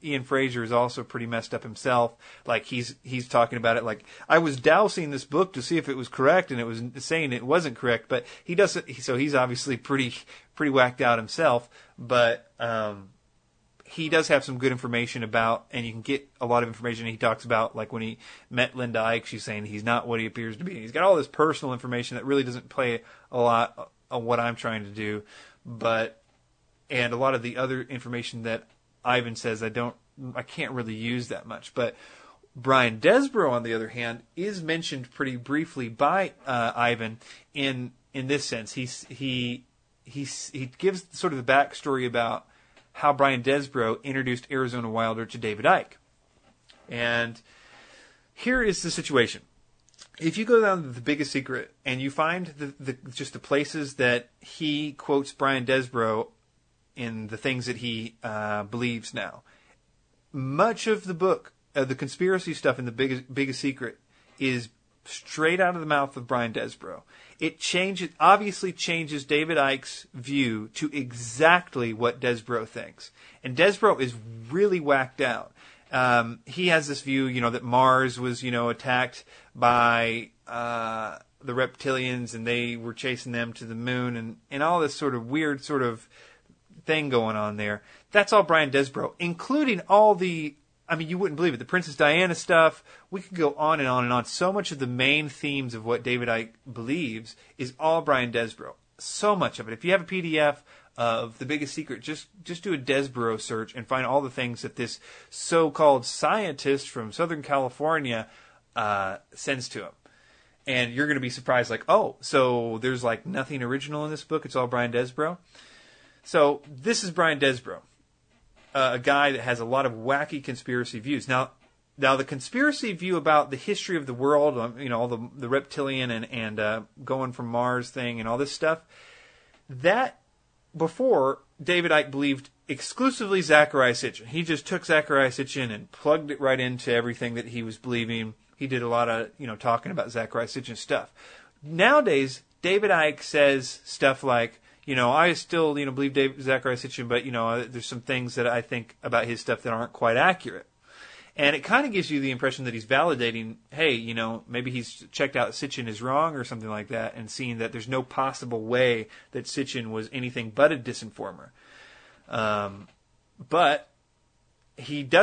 Ian Frazier is also pretty messed up himself. Like he's talking about it like, I was dousing this book to see if it was correct, and it was saying it wasn't correct, but he doesn't, so he's obviously pretty whacked out himself, but he does have some good information about, and you can get a lot of information. He talks about, like, when he met Linda Icke, she's saying he's not what he appears to be. He's got all this personal information that really doesn't play a lot on what I'm trying to do, but, and a lot of the other information that Ivan says I can't really use that much. But Brian Desborough, on the other hand, is mentioned pretty briefly by Ivan in this sense. He gives sort of the backstory about how Brian Desborough introduced Arizona Wilder to David Icke. And here is the situation. If you go down to The Biggest Secret and you find just the places that he quotes Brian Desborough in the things that he believes now, much of the book, the conspiracy stuff in The Biggest Secret is straight out of the mouth of Brian Desborough. It obviously changes David Icke's view to exactly what Desborough thinks. And Desborough is really whacked out. He has this view, that Mars was, attacked by the reptilians, and they were chasing them to the moon, and all this sort of weird sort of thing going on there. That's all Brian Desborough, including all the, you wouldn't believe it, the Princess Diana stuff. We could go on and on and on. So much of the main themes of what David Icke believes is all Brian Desborough. So much of it. If you have a PDF of The Biggest Secret, just do a Desborough search and find all the things that this so-called scientist from Southern California sends to him. And you're going to be surprised, like, oh, so there's like nothing original in this book. It's all Brian Desborough. So this is Brian Desborough, a guy that has a lot of wacky conspiracy views. Now the conspiracy view about the history of the world, all the reptilian and going from Mars thing and all this stuff, that before David Icke believed exclusively Zecharia Sitchin. He just took Zecharia Sitchin and plugged it right into everything that he was believing. He did a lot of talking about Zecharia Sitchin stuff. Nowadays, David Icke says stuff like, I still, believe Zecharia Sitchin, but, there's some things that I think about his stuff that aren't quite accurate. And it kind of gives you the impression that he's validating, hey, maybe he's checked out Sitchin is wrong or something like that, and seeing that there's no possible way that Sitchin was anything but a disinformer. But he's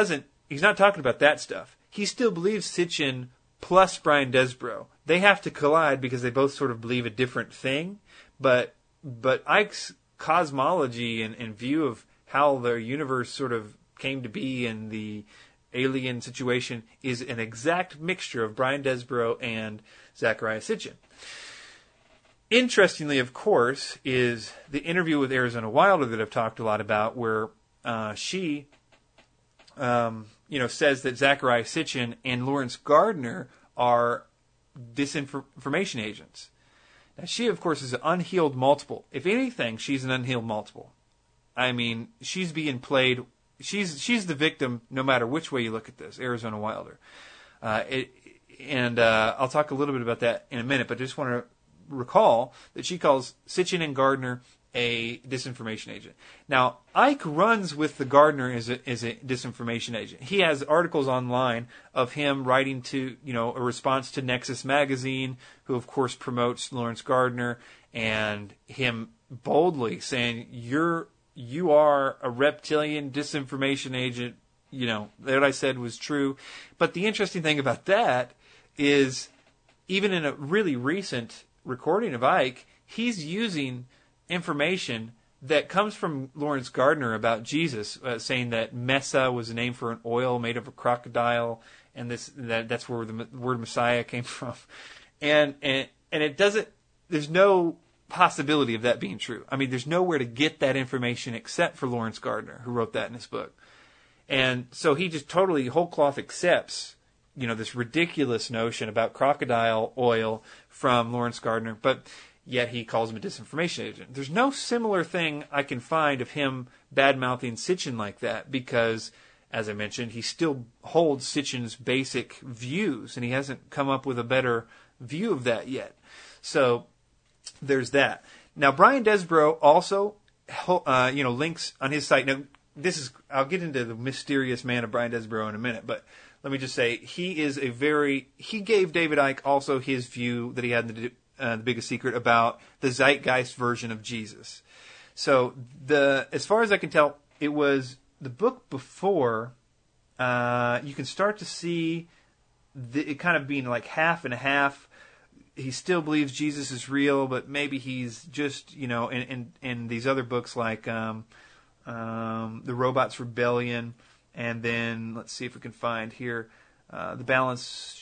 not talking about that stuff. He still believes Sitchin plus Brian Desborough. They have to collide because they both sort of believe a different thing, But Icke's cosmology and view of how the universe sort of came to be and the alien situation is an exact mixture of Brian Desborough and Zecharia Sitchin. Interestingly, of course, is the interview with Arizona Wilder that I've talked a lot about, where she says that Zecharia Sitchin and Lawrence Gardner are disinformation agents. Now, she, of course, is an unhealed multiple. If anything, she's an unhealed multiple. I mean, she's being played. She's the victim, no matter which way you look at this. Arizona Wilder, I'll talk a little bit about that in a minute. But I just want to recall that she calls Sitchin and Gardner a disinformation agent. Now, Icke runs with the Gardner as a disinformation agent. He has articles online of him writing to, a response to Nexus Magazine, who of course promotes Lawrence Gardner, and him boldly saying, you are a reptilian disinformation agent. What I said was true. But the interesting thing about that is, even in a really recent recording of Icke, he's using information that comes from Lawrence Gardner about Jesus, saying that Mesa was a name for an oil made of a crocodile, and that's where the word Messiah came from, and it doesn't. There's no possibility of that being true. I mean, there's nowhere to get that information except for Lawrence Gardner, who wrote that in his book, and so he just totally whole cloth accepts this ridiculous notion about crocodile oil from Lawrence Gardner, but yet he calls him a disinformation agent. There's no similar thing I can find of him bad-mouthing Sitchin like that, because, as I mentioned, he still holds Sitchin's basic views, and he hasn't come up with a better view of that yet. So there's that. Now, Brian Desborough also links on his site. Now, I'll get into the mysterious man of Brian Desborough in a minute, but let me just say he gave David Icke also his view that he had in The Biggest Secret about the zeitgeist version of Jesus. So as far as I can tell, it was the book before. You can start to see it kind of being like half and half. He still believes Jesus is real, but maybe he's just in these other books like The Robot's Rebellion, and then let's see if we can find here the balance.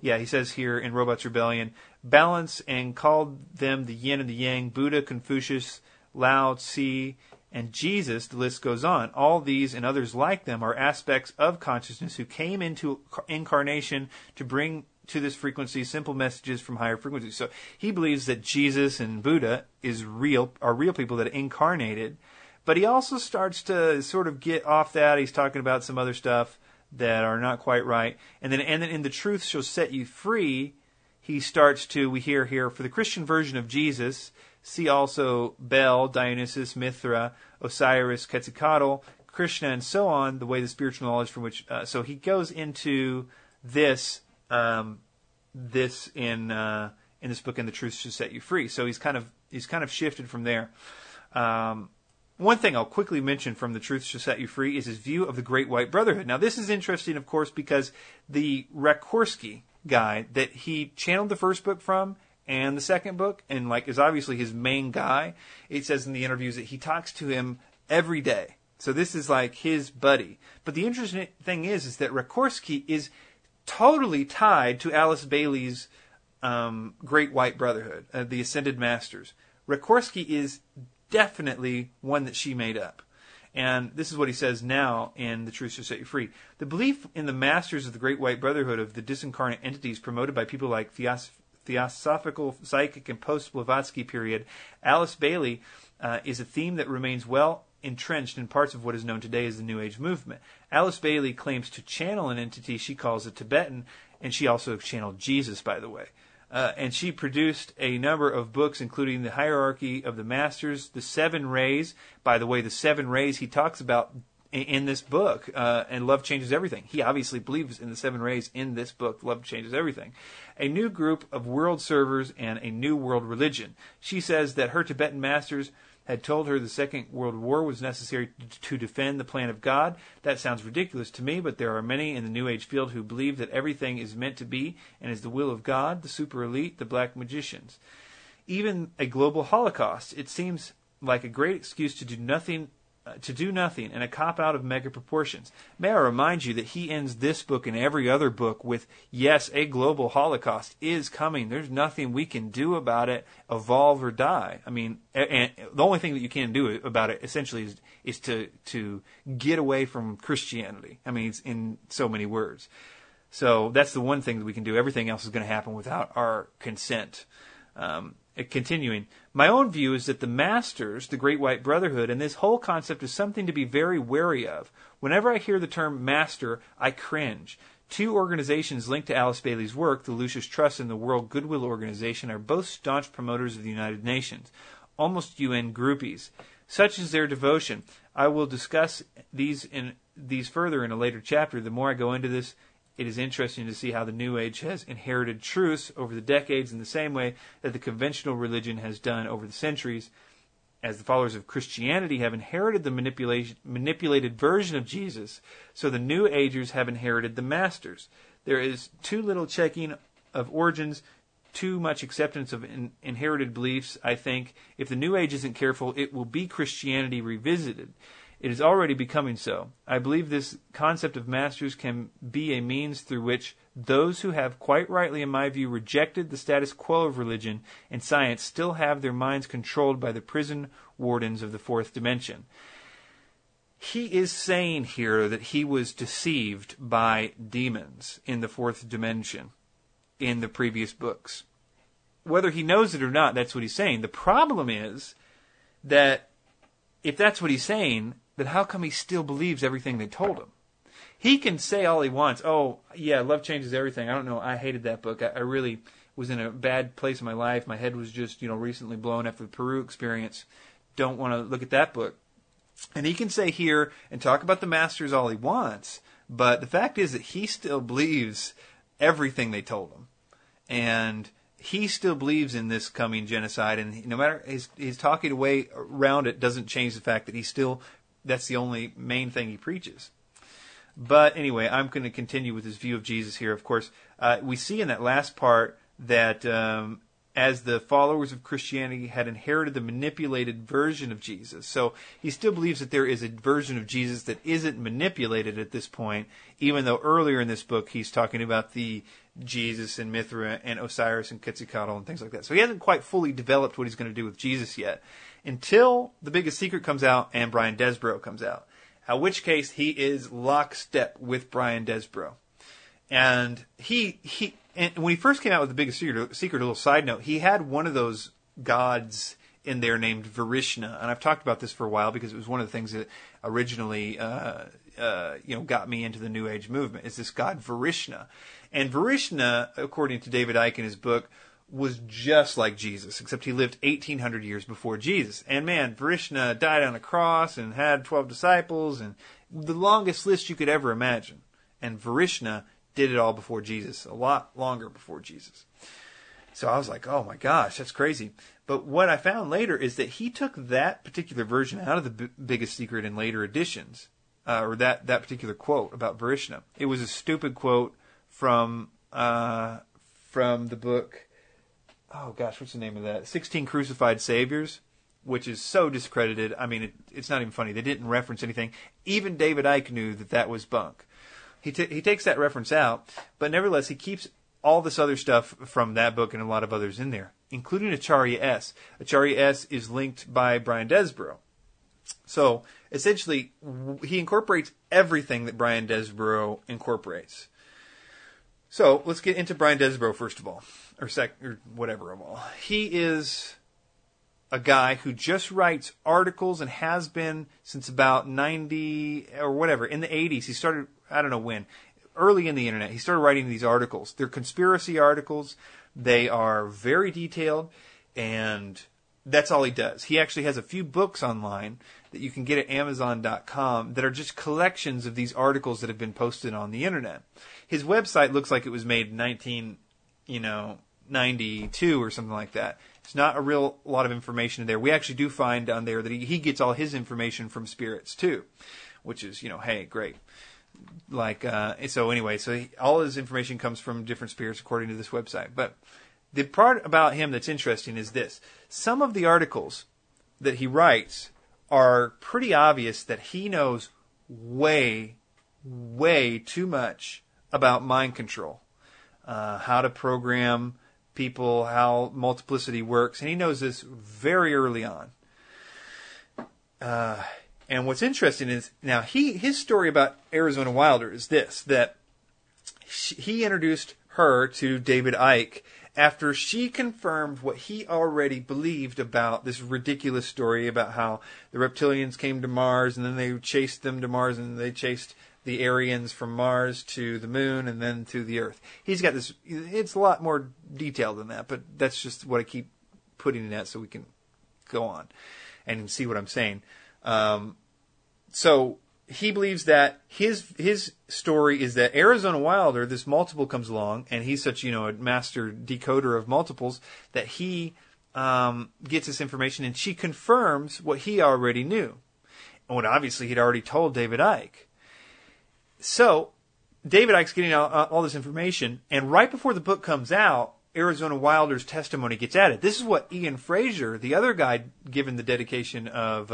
Yeah, he says here in Robot's Rebellion, balance and called them the yin and the yang, Buddha, Confucius, Lao Tzu, and Jesus, the list goes on. All these and others like them are aspects of consciousness who came into incarnation to bring to this frequency simple messages from higher frequencies. So he believes that Jesus and Buddha are real people that incarnated, but he also starts to sort of get off that. He's talking about some other stuff that are not quite right. And then in The Truth Shall Set You Free, he starts to, we hear here, for the Christian version of Jesus, see also Bel, Dionysus, Mithra, Osiris, Quetzalcoatl, Krishna, and so on, the way the spiritual knowledge from which... so he goes into this in this book, in The Truth Shall Set You Free. So he's kind of shifted from there. One thing I'll quickly mention from The Truth Shall Set You Free is his view of the Great White Brotherhood. Now, this is interesting, of course, because the Rakorski guy that he channeled the first book from and the second book, and is obviously his main guy, it says in the interviews that he talks to him every day. So this is his buddy. But the interesting thing is that Rakorski is totally tied to Alice Bailey's Great White Brotherhood, the Ascended Masters. Rakorski is definitely one that she made up. And this is what he says now in The Truth Shall Set You Free. The belief in the masters of the Great White Brotherhood of the disincarnate entities promoted by people like Theosophical, Psychic, and post-Blavatsky period, Alice Bailey, is a theme that remains well entrenched in parts of what is known today as the New Age movement. Alice Bailey claims to channel an entity she calls a Tibetan, and she also channeled Jesus, by the way. And she produced a number of books, including The Hierarchy of the Masters, The Seven Rays. By the way, The Seven Rays he talks about in this book, and Love Changes Everything. He obviously believes in The Seven Rays in this book, Love Changes Everything. A new group of world servers and a new world religion. She says that her Tibetan masters had told her the Second World War was necessary to defend the plan of God. That sounds ridiculous to me, but there are many in the New Age field who believe that everything is meant to be and is the will of God, the super elite, the black magicians. Even a global Holocaust, it seems like a great excuse to do nothing to do nothing, and a cop-out of mega proportions. May I remind you that he ends this book and every other book with, yes, a global Holocaust is coming. There's nothing we can do about it. Evolve or die. I mean, and the only thing that you can do about it, essentially, is to get away from Christianity. I mean, it's in so many words. So that's the one thing that we can do. Everything else is going to happen without our consent. Continuing, my own view is that the Masters, the Great White Brotherhood, and this whole concept is something to be very wary of. Whenever I hear the term master, I cringe. Two organizations linked to Alice Bailey's work, the Lucius Trust and the World Goodwill Organization, are both staunch promoters of the United Nations, almost UN groupies. Such is their devotion. I will discuss these further in a later chapter. The more I go into this, it is interesting to see how the New Age has inherited truths over the decades in the same way that the conventional religion has done over the centuries, as the followers of Christianity have inherited the manipulated version of Jesus, so the New Agers have inherited the Masters. There is too little checking of origins, too much acceptance of inherited beliefs, I think. If the New Age isn't careful, it will be Christianity revisited. It is already becoming so. I believe this concept of masters can be a means through which those who have, quite rightly in my view, rejected the status quo of religion and science still have their minds controlled by the prison wardens of the fourth dimension. He is saying here that he was deceived by demons in the fourth dimension in the previous books. Whether he knows it or not, that's what he's saying. The problem is that if that's what he's saying, then how come he still believes everything they told him? He can say all he wants. Oh, yeah, Love Changes Everything. I don't know. I hated that book. I really was in a bad place in my life. My head was just, recently blown after the Peru experience. Don't want to look at that book. And he can say here and talk about the Masters all he wants, but the fact is that he still believes everything they told him. And he still believes in this coming genocide, and no matter his talking away around it doesn't change the fact that he still... That's the only main thing he preaches. But anyway, I'm going to continue with his view of Jesus here, of course. We see in that last part that as the followers of Christianity had inherited the manipulated version of Jesus. So he still believes that there is a version of Jesus that isn't manipulated at this point, even though earlier in this book he's talking about the Jesus and Mithra and Osiris and Quetzalcoatl and things like that. So he hasn't quite fully developed what he's going to do with Jesus yet, until The Biggest Secret comes out and Brian Desborough comes out, in which case he is lockstep with Brian Desborough. And he when he first came out with The Biggest Secret, a little side note, he had one of those gods in there named Virishna, and I've talked about this for a while because it was one of the things that originally got me into the New Age movement, is this god Virishna. And Virishna, according to David Icke in his book, was just like Jesus, except he lived 1,800 years before Jesus. And man, Virishna died on a cross and had 12 disciples and the longest list you could ever imagine. And Virishna did it all before Jesus, a lot longer before Jesus. So I was like, oh my gosh, that's crazy. But what I found later is that he took that particular version out of The Biggest Secret in later editions, or that particular quote about Virishna. It was a stupid quote from the book... Oh, gosh, what's the name of that? 16 Crucified Saviors, which is so discredited. I mean, it's not even funny. They didn't reference anything. Even David Icke knew that was bunk. He takes that reference out, but nevertheless, he keeps all this other stuff from that book and a lot of others in there, including Zecharia S. Zecharia S is linked by Brian Desborough. So, essentially, he incorporates everything that Brian Desborough incorporates. So, let's get into Brian Desborough first of all. Or whatever of all. He is a guy who just writes articles and has been since about 90 or whatever. In the 80s, he started, I don't know when, early in the internet, he started writing these articles. They're conspiracy articles. They are very detailed, and that's all he does. He actually has a few books online that you can get at Amazon.com that are just collections of these articles that have been posted on the internet. His website looks like it was made in 92 or something like that. It's not a real lot of information in there. We actually do find on there that he gets all his information from spirits too, which is, hey, great. Like, all his information comes from different spirits according to this website. But the part about him that's interesting is this. Some of the articles that he writes are pretty obvious that he knows way, way too much about mind control, how to program people, how multiplicity works, and he knows this very early on. And what's interesting is, now his story about Arizona Wilder is this, that he introduced her to David Icke after she confirmed what he already believed about this ridiculous story about how the reptilians came to Mars, and then they chased them to Mars, and they chased the Aryans from Mars to the moon and then to the Earth. He's got this, it's a lot more detailed than that, but that's just what I keep putting in that so we can go on and see what I'm saying. So he believes that his story is that Arizona Wilder, this multiple, comes along, and he's such, a master decoder of multiples that he gets this information, and she confirms what he already knew, and what obviously he'd already told David Icke. So David Icke's getting all this information, and right before the book comes out, Arizona Wilder's testimony gets added. This is what Ian Frazier, the other guy given the dedication of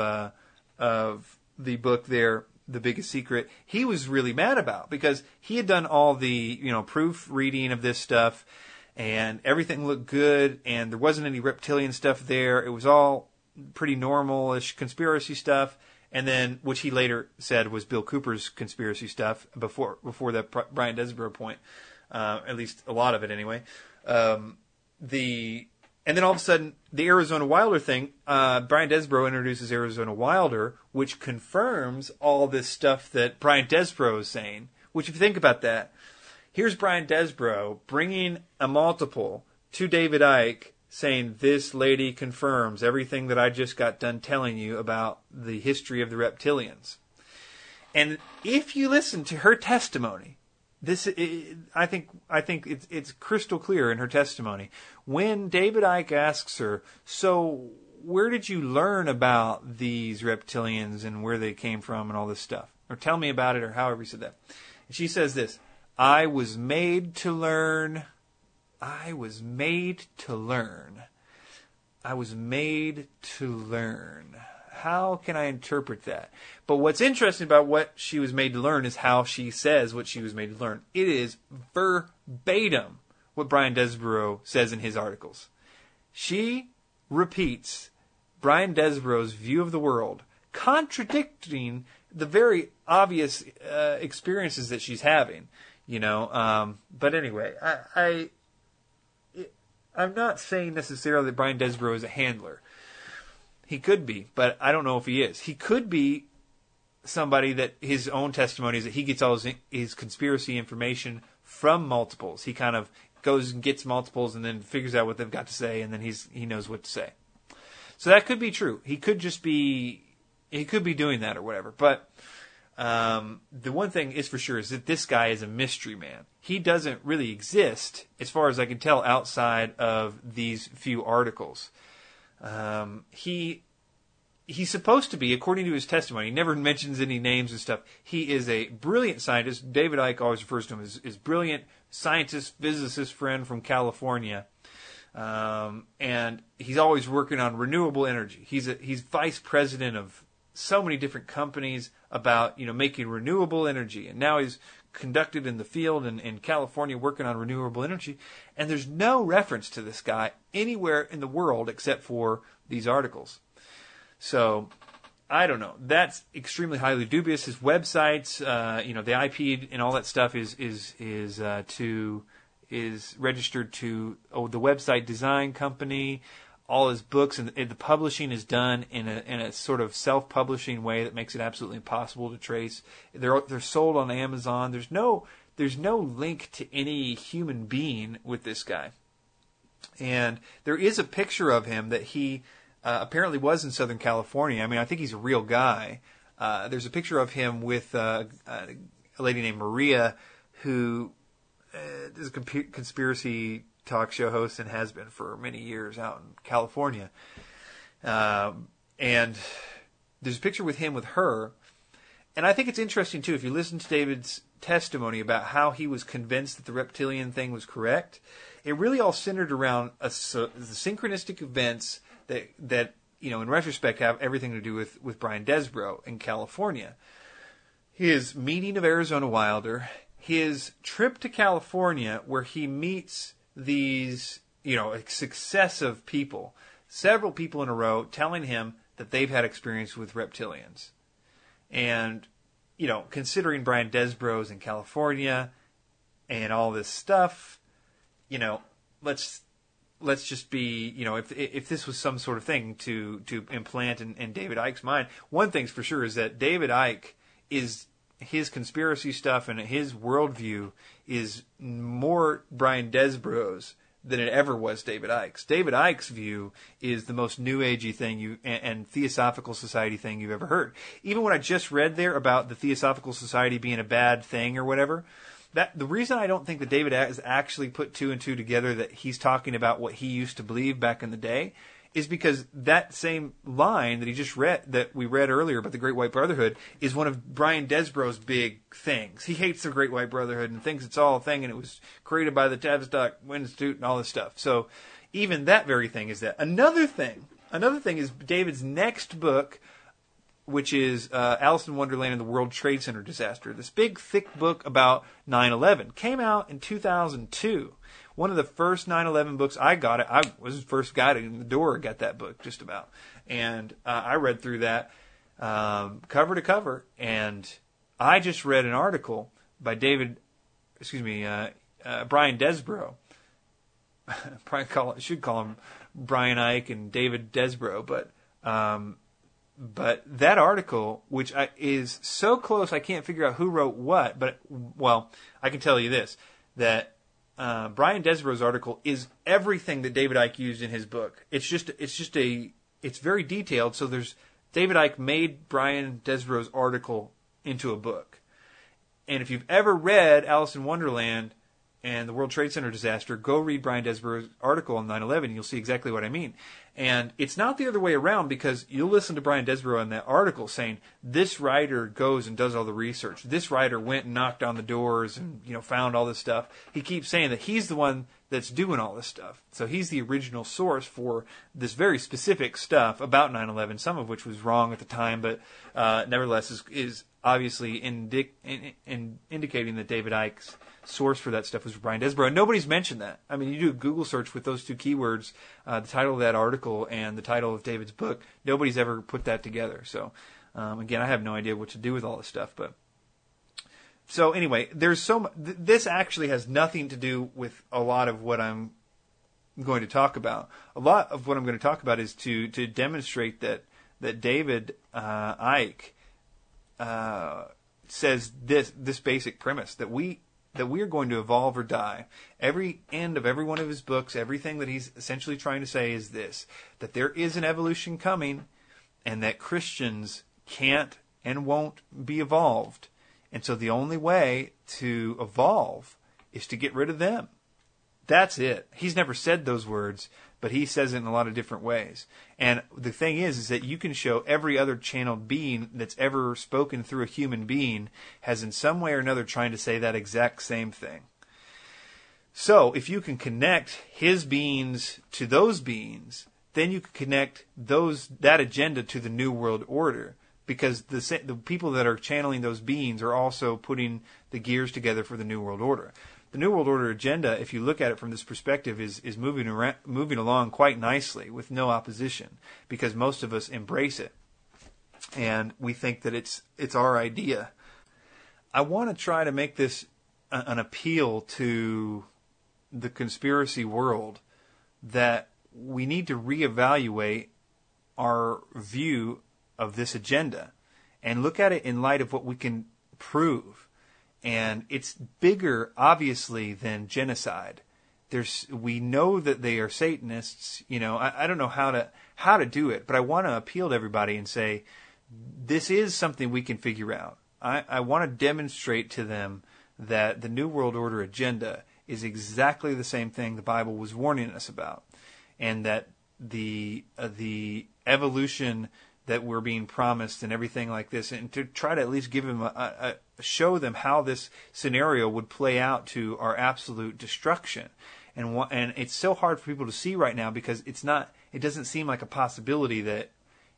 the book there, The Biggest Secret, he was really mad about, because he had done all the, proofreading of this stuff, and everything looked good, and there wasn't any reptilian stuff there. It was all pretty normal-ish conspiracy stuff, and then, which he later said was Bill Cooper's conspiracy stuff before that Brian Desborough point, at least a lot of it anyway. And then all of a sudden, the Arizona Wilder thing, Brian Desborough introduces Arizona Wilder, which confirms all this stuff that Brian Desborough is saying. Which, if you think about that, here's Brian Desborough bringing a multiple to David Icke, saying, this lady confirms everything that I just got done telling you about the history of the reptilians. And if you listen to her testimony, I think it's crystal clear in her testimony. When David Icke asks her, so where did you learn about these reptilians and where they came from and all this stuff? Or tell me about it, or however he said that. And she says this, I was made to learn. How can I interpret that? But what's interesting about what she was made to learn is how she says what she was made to learn. It is verbatim what Brian Desborough says in his articles. She repeats Brian Desborough's view of the world, contradicting the very obvious experiences that she's having. But anyway, I'm not saying necessarily that Brian Desborough is a handler. He could be, but I don't know if he is. He could be somebody that his own testimony is that he gets all his conspiracy information from multiples. He kind of goes and gets multiples and then figures out what they've got to say, and then he knows what to say. So that could be true. He could be doing that or whatever. But the one thing is for sure is that this guy is a mystery man. He doesn't really exist, as far as I can tell, outside of these few articles. He's supposed to be, according to his testimony, he never mentions any names and stuff. He is a brilliant scientist. David Icke always refers to him as his brilliant scientist, physicist friend from California. And he's always working on renewable energy. He's vice president of so many different companies about, making renewable energy. And now he's conducted in the field in California working on renewable energy, and there's no reference to this guy anywhere in the world except for these articles. So I don't know. That's extremely highly dubious. His websites, the IP and all that stuff is registered to the website design company. All his books and the publishing is done in a sort of self-publishing way that makes it absolutely impossible to trace. They're sold on Amazon. There's no link to any human being with this guy. And there is a picture of him that he apparently was in Southern California. I mean, I think he's a real guy. There's a picture of him with a lady named Maria, who is a conspiracy talk show host and has been for many years out in California. And there's a picture with him with her. And I think it's interesting, too, if you listen to David's testimony about how he was convinced that the reptilian thing was correct, it really all centered around the synchronistic events that you know, in retrospect, have everything to do with Brian Desborough in California. His meeting of Arizona Wilder, his trip to California where he meets these, you know, successive people, several people in a row telling him that they've had experience with reptilians. And, you know, considering Brian Desborough's in California and all this stuff, you know, let's just be, you know, if this was some sort of thing to implant in David Icke's mind, one thing's for sure is that David Icke is, his conspiracy stuff and his worldview is more Brian Desborough's than it ever was David Icke's. David Icke's view is the most New Agey thing and Theosophical Society thing you've ever heard. Even what I just read there about the Theosophical Society being a bad thing or whatever, the reason I don't think that David has actually put two and two together that he's talking about what he used to believe back in the day is because that same line that he just read, that we read earlier about the Great White Brotherhood, is one of Brian Desborough's big things. He hates the Great White Brotherhood and thinks it's all a thing and it was created by the Tavistock Institute and all this stuff. So even that very thing is that. Another thing is David's next book, which is Alice in Wonderland and the World Trade Center Disaster. This big, thick book about 9/11 came out in 2002. One of the first 9/11 books I got. I was the first guy in the door got that book just about, and I read through that cover to cover. And I just read an article by Brian Desborough. Should call him Brian Icke and David Desborough, but that article, which is so close, I can't figure out who wrote what. But well, I can tell you this that. Brian Desborough's article is everything that David Icke used in his book. It's very detailed. So there's David Icke made Brian Desborough's article into a book. And if you've ever read Alice in Wonderland and the World Trade Center Disaster, go read Brian Desborough's article on 9/11. You'll see exactly what I mean. And it's not the other way around, because you'll listen to Brian Desborough in that article saying, this writer goes and does all the research. This writer went and knocked on the doors and, you know, found all this stuff. He keeps saying that he's the one that's doing all this stuff. So he's the original source for this very specific stuff about 9/11, some of which was wrong at the time, but nevertheless is obviously indicating that David Icke's source for that stuff was Brian Desborough. Nobody's mentioned that. I mean, you do a Google search with those two keywords, the title of that article and the title of David's book. Nobody's ever put that together. So, again, I have no idea what to do with all this stuff. But so anyway, there's so much. This actually has nothing to do with a lot of what I'm going to talk about. A lot of what I'm going to talk about is to demonstrate that David Icke says this basic premise that we are going to evolve or die. Every end of every one of his books, everything that he's essentially trying to say is this, that there is an evolution coming and that Christians can't and won't be evolved. And so the only way to evolve is to get rid of them. That's it. He's never said those words, but he says it in a lot of different ways. And the thing is that you can show every other channeled being that's ever spoken through a human being has in some way or another trying to say that exact same thing. So if you can connect his beings to those beings, then you can connect that agenda to the New World Order, because the people that are channeling those beings are also putting the gears together for the New World Order. The New World Order agenda, if you look at it from this perspective, is moving along quite nicely with no opposition, because most of us embrace it, and we think that it's our idea. I want to try to make this an appeal to the conspiracy world that we need to reevaluate our view of this agenda and look at it in light of what we can prove. And it's bigger, obviously, than genocide. We know that they are Satanists. You know, I don't know how to do it, but I want to appeal to everybody and say, this is something we can figure out. I want to demonstrate to them that the New World Order agenda is exactly the same thing the Bible was warning us about, and that the evolution that we're being promised and everything like this, and to try to at least give them show them how this scenario would play out to our absolute destruction. And it's so hard for people to see right now because it doesn't seem like a possibility that,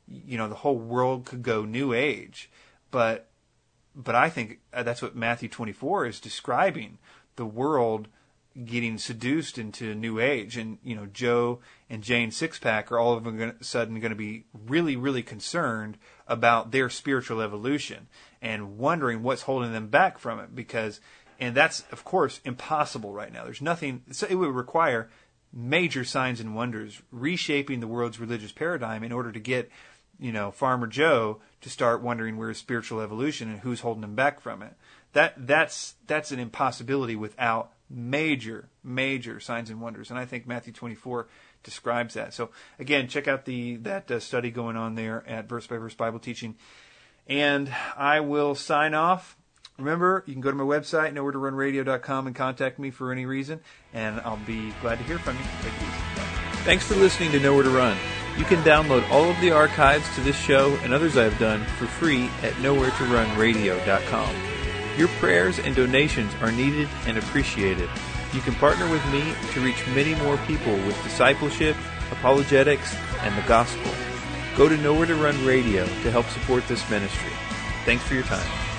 you know, the whole world could go new age. But I think that's what Matthew 24 is describing, the world getting seduced into new age. And, you know, Joe and Jane Sixpack are all of a sudden going to be really, really concerned about their spiritual evolution and wondering what's holding them back from it. And that's, of course, impossible right now. There's nothing. So it would require major signs and wonders, reshaping the world's religious paradigm in order to get, you know, Farmer Joe to start wondering where his spiritual evolution and who's holding him back from it. That's an impossibility without major, major signs and wonders. And I think Matthew 24 describes that. So again, check out that study going on there at Verse by Verse Bible Teaching. And I will sign off. Remember, you can go to my website, NowhereToRunRadio.com, and contact me for any reason, and I'll be glad to hear from you. Thanks for listening to Nowhere to Run. You can download all of the archives to this show and others I've done for free at NowhereToRunRadio.com. Your prayers and donations are needed and appreciated. You can partner with me to reach many more people with discipleship, apologetics, and the gospel. Go to Nowhere to Run Radio to help support this ministry. Thanks for your time.